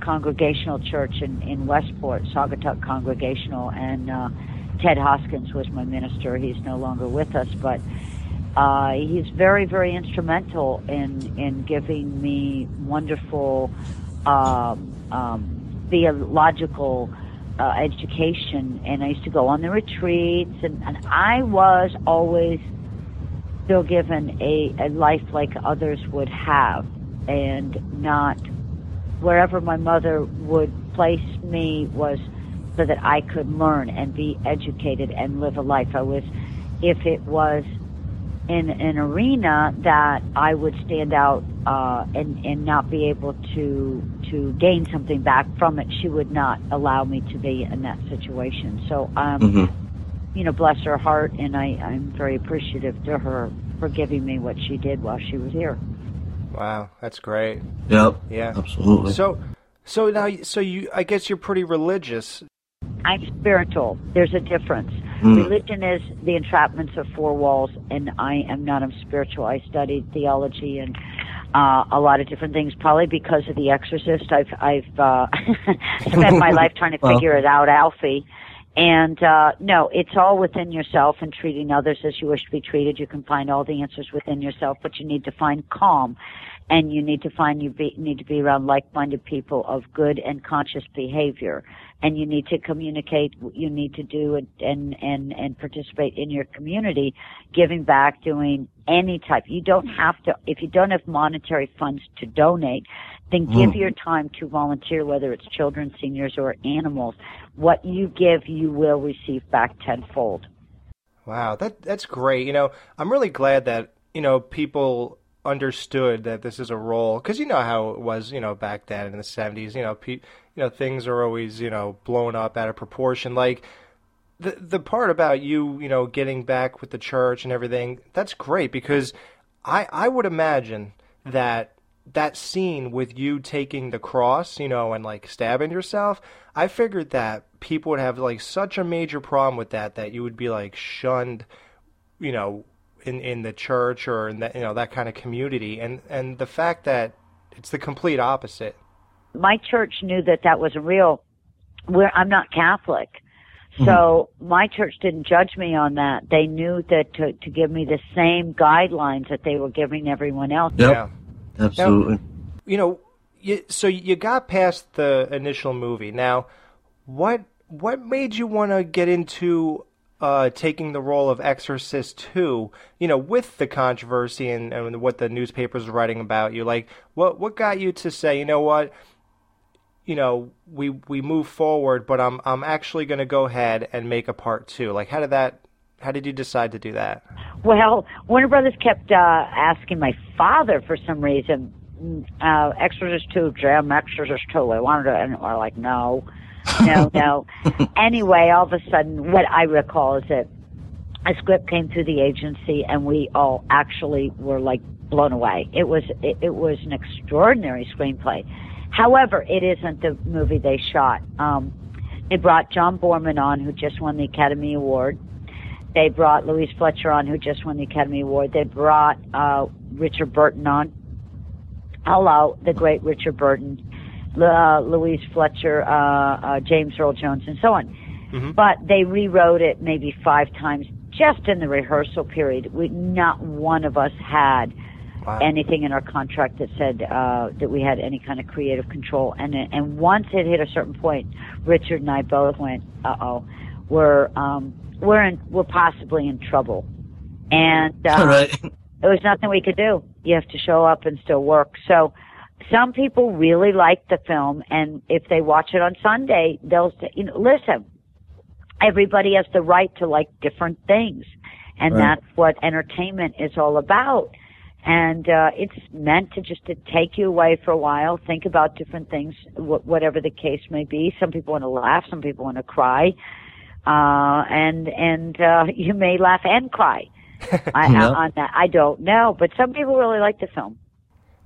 Congregational Church in Westport, Saugatuck Congregational, and Ted Hoskins was my minister. He's no longer with us, but... he's very, very instrumental in giving me wonderful theological education. And I used to go on the retreats. And I was always still given a life like others would have, and not wherever my mother would place me was so that I could learn and be educated and live a life. I was, if it was... in an arena that I would stand out and not be able to gain something back from it, she would not allow me to be in that situation. So, you know, bless her heart, and I'm very appreciative to her for giving me what she did while she was here. Wow, that's great. Yep. Yeah. Absolutely. So now, so you, I guess you're pretty religious. I'm spiritual. There's a difference. Religion is the entrapments of four walls, and I am not. I'm spiritual. I studied theology and a lot of different things, probably because of The Exorcist. I've spent my life trying to figure it out, Alfie. And no, it's all within yourself and treating others as you wish to be treated. You can find all the answers within yourself, but you need to find calm, and you need to find need to be around like-minded people of good and conscious behavior. And you need to communicate, you need to do and participate in your community, giving back, doing any type. You don't have to, if you don't have monetary funds to donate, then give your time to volunteer, whether it's children, seniors, or animals. What you give, you will receive back tenfold. Wow, that's great. You know, I'm really glad that, you know, people understood that this is a role, because you know how it was, you know, back then in the 70s, you know, you know, things are always, you know, blown up out of proportion. Like, the part about you, you know, getting back with the church and everything, that's great, because I would imagine that scene with you taking the cross, you know, and, like, stabbing yourself, I figured that people would have, like, such a major problem with that you would be, like, shunned, you know, in the church or in that, you know, that kind of community. And the fact that it's the complete opposite. My church knew that wasn't real. I'm not Catholic. So my church didn't judge me on that. They knew that to give me the same guidelines that they were giving everyone else. Yep. Yeah, absolutely. Now, you know, so you got past the initial movie. Now, what made you want to get into taking the role of Exorcist 2, you know, with the controversy and what the newspapers are writing about you? Like, what got you to say, you know what? You know, we move forward, but I'm actually going to go ahead and make a part 2. Like, how did you decide to do that? Well, Warner Brothers kept asking my father for some reason, Exorcist 2, Jim, Exorcist 2. I wanted to, and we're like, no. Anyway, all of a sudden, what I recall is that a script came through the agency, and we all actually were like blown away. It was an extraordinary screenplay. However, it isn't the movie they shot. They brought John Boorman on, who just won the Academy Award. They brought Louise Fletcher on, who just won the Academy Award. They brought Richard Burton on. Hello, the great Richard Burton, Louise Fletcher, James Earl Jones, and so on. Mm-hmm. But they rewrote it maybe 5 times just in the rehearsal period. Not one of us had anything in our contract that said that we had any kind of creative control. And once it hit a certain point, Richard and I both went, "Uh-oh, we're possibly in trouble." And there was nothing we could do. You have to show up and still work. So some people really like the film, and if they watch it on Sunday, they'll say, you know, listen, everybody has the right to like different things, and that's what entertainment is all about. And it's meant to just to take you away for a while, think about different things, whatever the case may be. Some people want to laugh, some people want to cry, and you may laugh and cry. I don't know, but some people really like the film.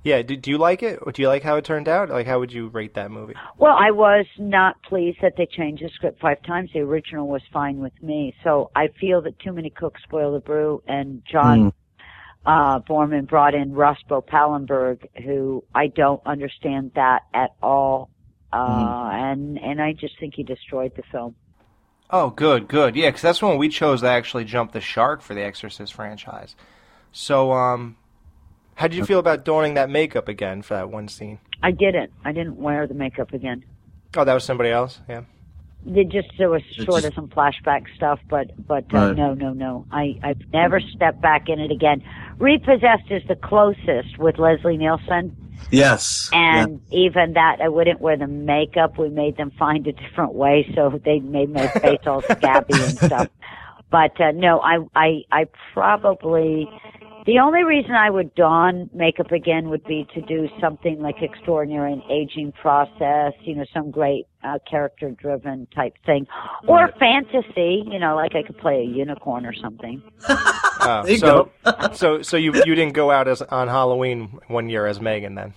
Yeah, do you like it? Or do you like how it turned out? Like, how would you rate that movie? Well, I was not pleased that they changed the script 5 times. The original was fine with me. So I feel that too many cooks spoil the brew, and John Boorman brought in Rospo Pallenberg, who I don't understand that at all. And I just think he destroyed the film. Oh, good. Yeah, because that's when we chose to actually jump the shark for the Exorcist franchise. So, how did you feel about donning that makeup again for that one scene? I didn't. I didn't wear the makeup again. Oh, that was somebody else? Yeah. There was sort of some flashback stuff, but no. I've never stepped back in it again. Repossessed is the closest with Leslie Nielsen. Yes. And even that, I wouldn't wear the makeup. We made them find a different way, so they made my face all scabby and stuff. But no, I probably, the only reason I would don makeup again would be to do something like extraordinary in aging process, you know, some great character-driven type thing, or fantasy, you know, like I could play a unicorn or something. There you go. So you didn't go out on Halloween one year as Megan then?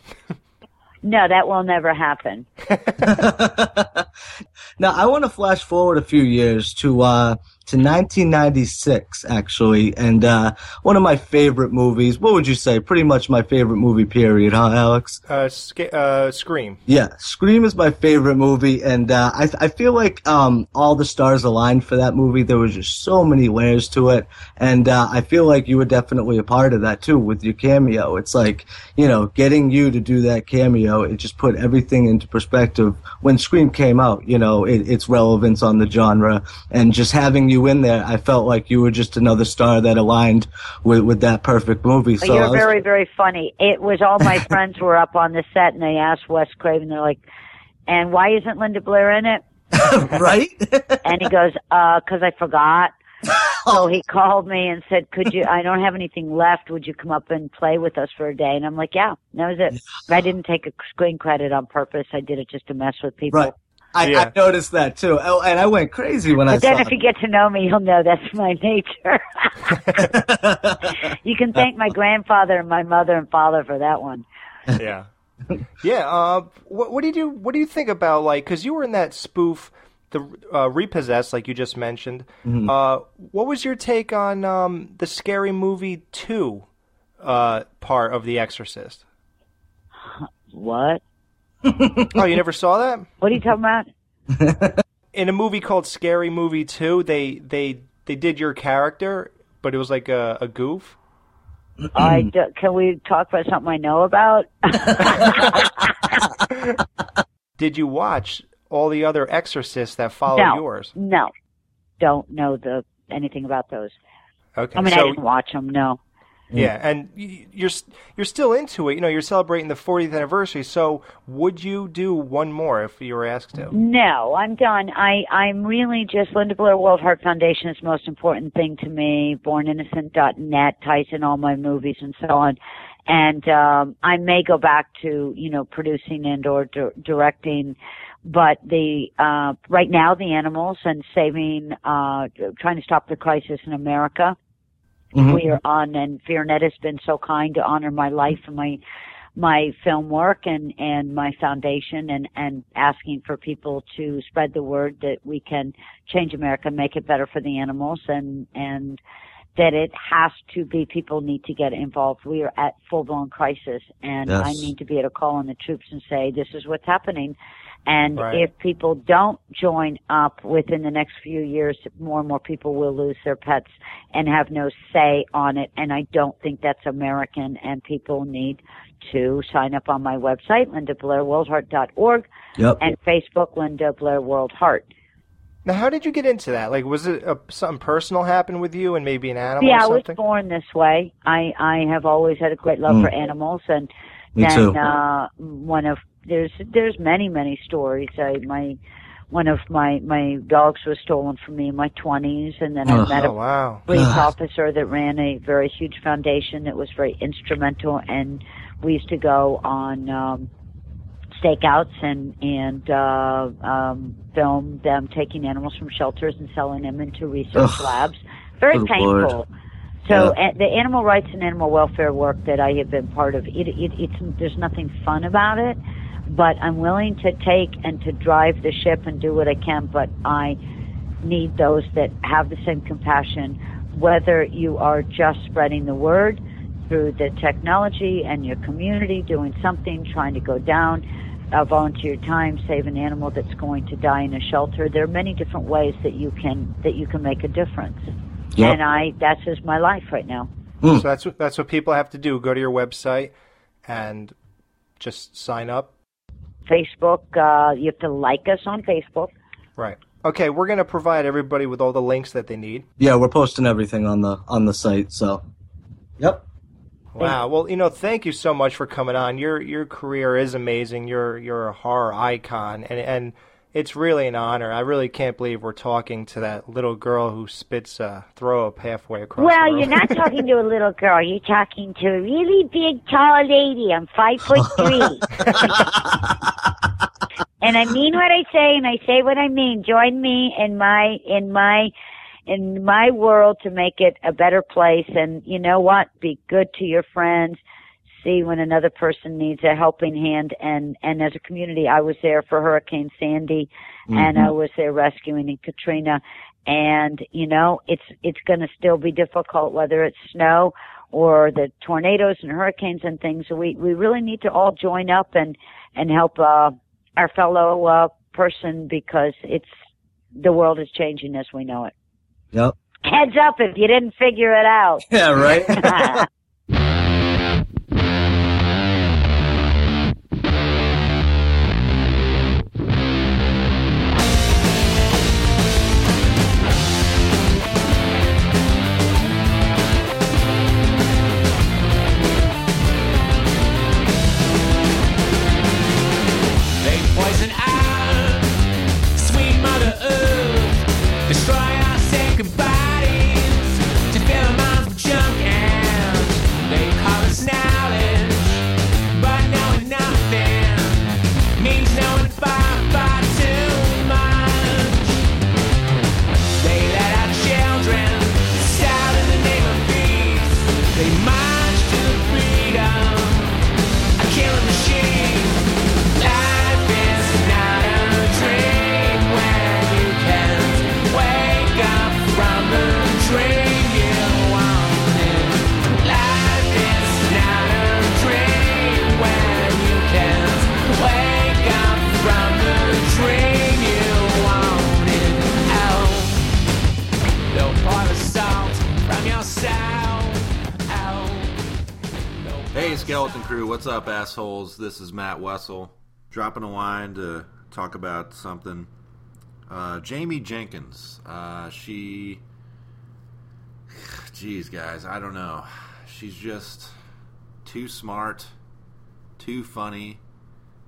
No, that will never happen. Now, I want to flash forward a few years to 1996, actually, and one of my favorite movies. What would you say? Pretty much my favorite movie period, huh, Alex? Scream. Yeah, Scream is my favorite movie, and I feel like all the stars aligned for that movie. There was just so many layers to it, and I feel like you were definitely a part of that, too, with your cameo. It's like, you know, getting you to do that cameo, it just put everything into perspective. When Scream came out, you know, its relevance on the genre, and just having you in there, I felt like you were just another star that aligned with that perfect movie. So you're very, very funny. It was all my friends were up on the set, and they asked Wes Craven, they're like, "And why isn't Linda Blair in it?" Right? And he goes, "'Cause I forgot." So he called me and said, "Could you? I don't have anything left. Would you come up and play with us for a day?" And I'm like, "Yeah." And that was it. I didn't take a screen credit on purpose. I did it just to mess with people. Right. I noticed that, too. Oh, and I went crazy when I saw it. But then if you get to know me, you'll know that's my nature. You can thank my grandfather and my mother and father for that one. Yeah. Yeah. What do you think about, like, because you were in that spoof, the Repossessed, like you just mentioned. Mm-hmm. What was your take on the Scary Movie 2 part of The Exorcist? What? Oh, you never saw that? What are you talking about? In a movie called Scary Movie 2, they did your character, but it was like a goof. Can we talk about something I know about? Did you watch all the other Exorcists that followed yours? No, don't know anything about those. Okay, I mean, I didn't watch them. No. Yeah, and you're still into it. You know, you're celebrating the 40th anniversary, so would you do one more if you were asked to? No, I'm done. I'm really just Linda Blair World Heart Foundation is the most important thing to me. BornInnocent.net ties in all my movies and so on. And I may go back to, you know, producing and or directing, but the right now the animals and saving, trying to stop the crisis in America. we are on, and FearNet has been so kind to honor my life and my film work and my foundation, and asking for people to spread the word that we can change America, make it better for the animals, and that it has to be, people need to get involved. We are at full-blown crisis, and yes. I need to be able to call on the troops and say, this is what's happening. And right. if people don't join up within the next few years, more and more people will lose their pets and have no say on it. And I don't think that's American, and people need to sign up on my website, lindablairworldheart.org, and Facebook, Linda Blair World Heart. Now, how did you get into that? Like, was it something personal happened with you and maybe an animal or something? Yeah, I was born this way. I have always had a great love for animals, and then one of there's many stories. One of my dogs was stolen from me in my 20s, and then I met a police officer that ran a very huge foundation that was very instrumental, and we used to go on stakeouts and film them taking animals from shelters and selling them into research labs. Very painful. Lord. So the animal rights and animal welfare work that I have been part of, it's there's nothing fun about it. But I'm willing to take and to drive the ship and do what I can, but I need those that have the same compassion, whether you are just spreading the word through the technology and your community, doing something, trying to go down, volunteer time, save an animal that's going to die in a shelter. There are many different ways that you can make a difference. Yep. And that's just my life right now. So that's what people have to do. Go to your website and just sign up. Facebook, you have to like us on Facebook. Right. Okay, we're going to provide everybody with all the links that they need. Yeah, we're posting everything on the site, so. Yep. Wow. Well, thank you so much for coming on. Your career is amazing. You're a horror icon, and it's really an honor. I really can't believe we're talking to that little girl who spits a throw up halfway across the room. Well, you're not talking to a little girl. You're talking to a really big, tall lady. I'm 5'3". And I mean what I say, and I say what I mean. Join me in my world to make it a better place. And you know what? Be good to your friends. See when another person needs a helping hand, and as a community, I was there for Hurricane Sandy, and I was there rescuing in Katrina, and it's going to still be difficult, whether it's snow or the tornadoes and hurricanes and things. We really need to all join up and help our fellow person, because the world is changing as we know it. Yep. Heads up if you didn't figure it out. Yeah, right. Skeleton Crew, what's up, assholes? This is Matt Wessel, dropping a line to talk about something. Jamie Jenkins, geez, guys, I don't know. She's just too smart, too funny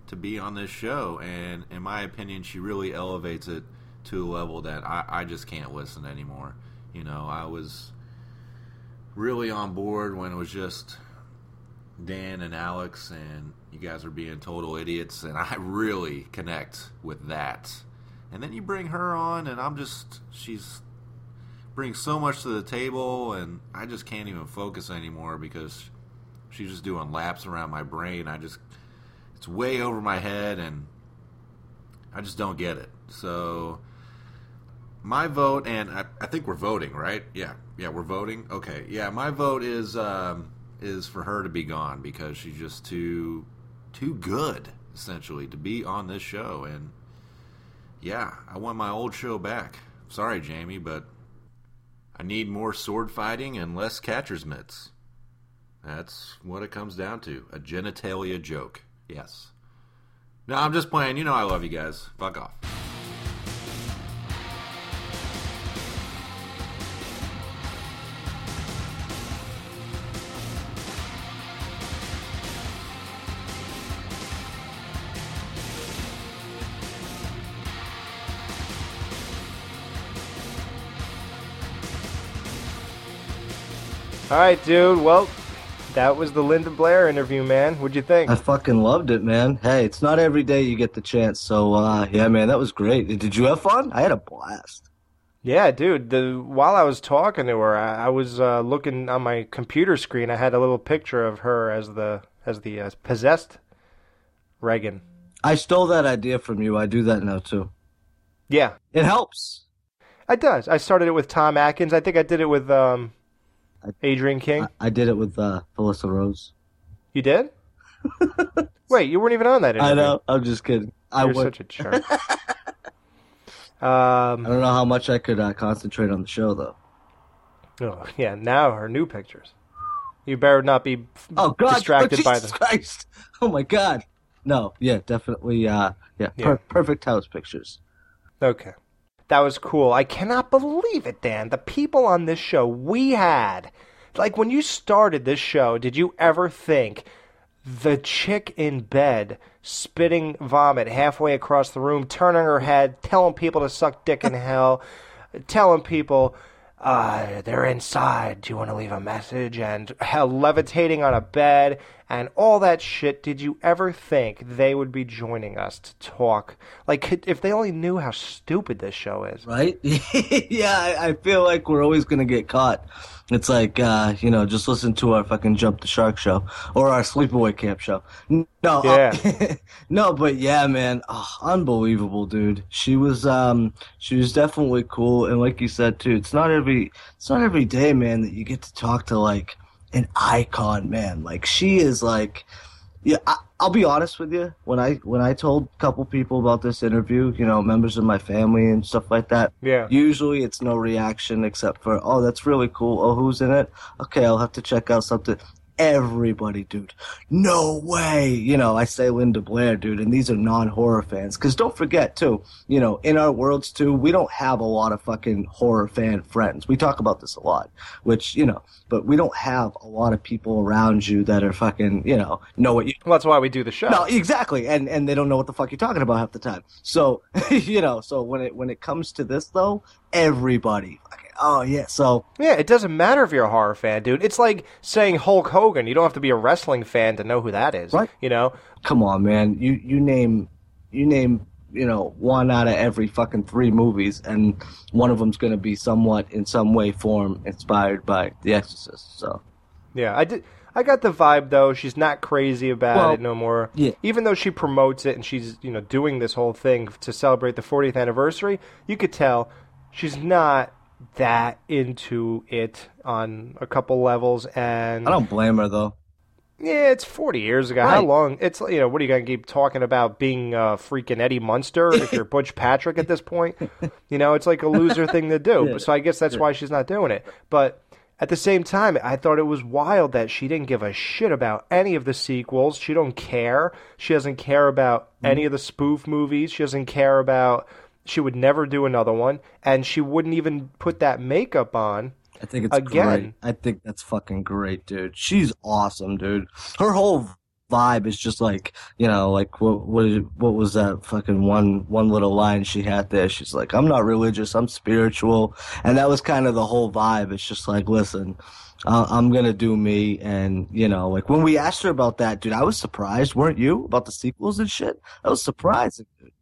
to be on this show, and in my opinion, she really elevates it to a level that I just can't listen anymore. I was really on board when it was just Dan and Alex, and you guys are being total idiots, and I really connect with that. And then you bring her on, and she's brings so much to the table, and I just can't even focus anymore because she's just doing laps around my brain. It's way over my head, and I just don't get it. So my vote, and I think we're voting, right? Yeah, we're voting. Okay, yeah, my vote is for her to be gone because she's just too good, essentially, to be on this show. And yeah, I want my old show back. Sorry, Jamie, but I need more sword fighting and less catcher's mitts. That's what it comes down to. A genitalia joke. Yes. No, I'm just playing. You know I love you guys. Fuck off. All right, dude. Well, that was the Linda Blair interview, man. What'd you think? I fucking loved it, man. Hey, it's not every day you get the chance, so yeah, man, that was great. Did you have fun? I had a blast. Yeah, dude. While I was talking to her, I was looking on my computer screen. I had a little picture of her as the possessed Reagan. I stole that idea from you. I do that now too. Yeah, it helps. It does. I started it with Tom Atkins. I think I did it with Adrian King? I did it with Phyllis Rose. You did? Wait, you weren't even on that interview. I know. I'm just kidding. You're such a jerk. I don't know how much I could concentrate on the show, though. Oh, yeah. Now her new pictures. You better not be distracted by them. Oh, Christ. Oh, my God. No. Yeah, definitely. Yeah. Perfect house pictures. Okay. That was cool. I cannot believe it, Dan. The people on this show we had. Like, when you started this show, did you ever think the chick in bed spitting vomit halfway across the room, turning her head, telling people to suck dick in hell, telling people they're inside, do you want to leave a message, and hell, levitating on a bed, and all that shit, did you ever think they would be joining us to talk? Like, if they only knew how stupid this show is. Right? Yeah, I feel like we're always going to get caught. It's like, just listen to our fucking Jump the Shark show or our Sleepaway Camp show. No, yeah. No, but yeah, man, unbelievable, dude. She was definitely cool, and like you said too, it's not every day, man, that you get to talk to like an icon, man. Like she is like, yeah. I'll be honest with you. When I told a couple people about this interview, members of my family and stuff like that. Yeah. Usually it's no reaction except for, oh, that's really cool. Oh, who's in it? Okay, I'll have to check out something. Everybody, dude. No way. I say Linda Blair, dude, and these are non-horror fans. Because don't forget, too, in our worlds, too, we don't have a lot of fucking horror fan friends. We talk about this a lot, which, but we don't have a lot of people around you that are fucking, know what you... Well, that's why we do the show. No, exactly. And they don't know what the fuck you're talking about half the time. So, so when it comes to this, though, everybody... Oh, yeah, so... Yeah, it doesn't matter if you're a horror fan, dude. It's like saying Hulk Hogan. You don't have to be a wrestling fan to know who that is, right? Come on, man. You name, one out of every fucking three movies, and one of them's going to be somewhat, in some way, form, inspired by The Exorcist, so... Yeah, I got the vibe, though. She's not crazy about it no more. Yeah. Even though she promotes it and she's, doing this whole thing to celebrate the 40th anniversary, you could tell she's not... that into it on a couple levels, and I don't blame her though. Yeah, it's 40 years ago. Right. How long? It's what are you gonna keep talking about being freaking Eddie Munster if you're Butch Patrick at this point? It's like a loser thing to do. Yeah. So I guess that's why she's not doing it. But at the same time, I thought it was wild that she didn't give a shit about any of the sequels. She don't care. She doesn't care about any of the spoof movies. She doesn't care about. She would never do another one, and she wouldn't even put that makeup on. I think it's great. I think that's fucking great, dude. She's awesome, dude. Her whole vibe is just like, like what was that fucking one little line she had there? She's like, I'm not religious, I'm spiritual. And that was kind of the whole vibe. It's just like, listen, I'm going to do me. And, like when we asked her about that, dude, I was surprised. Weren't you? About the sequels and shit? I was surprised, dude.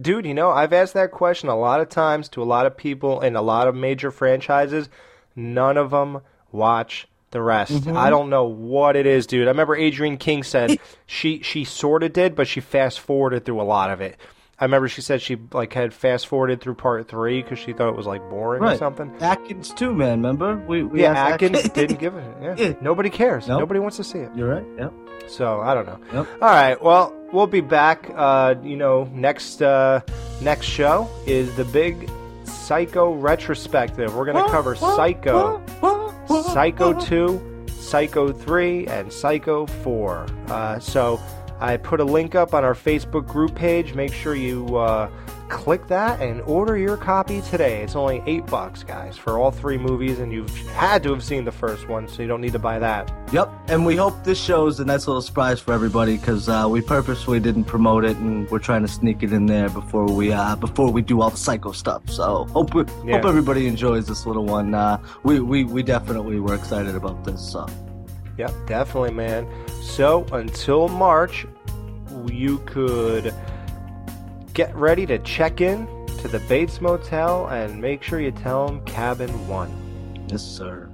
Dude, you know, I've asked that question a lot of times to a lot of people in a lot of major franchises. None of them watch the rest. Mm-hmm. I don't know what it is, dude. I remember Adrienne King said she sort of did, but she fast-forwarded through a lot of it. I remember she said she like had fast-forwarded through Part 3 because she thought it was like boring or something. Atkins too, man, remember? We Atkins didn't give it. Yeah. Nobody cares. Nope. Nobody wants to see it. You're right, yeah. So, I don't know. Yep. All right, well, we'll be back. You know, next show is the big Psycho retrospective. We're going to cover Psycho, Psycho 2, Psycho 3, and Psycho 4. So I put a link up on our Facebook group page. Make sure you click that and order your copy today. It's only $8, guys, for all three movies, and you've had to have seen the first one, so you don't need to buy that. Yep, and we hope this shows a nice little surprise for everybody, because we purposely didn't promote it, and we're trying to sneak it in there before we do all the Psycho stuff. So hope everybody enjoys this little one. We definitely were excited about this. So. Yep, definitely, man. So until March, you could get ready to check in to the Bates Motel and make sure you tell them Cabin 1. Yes, sir.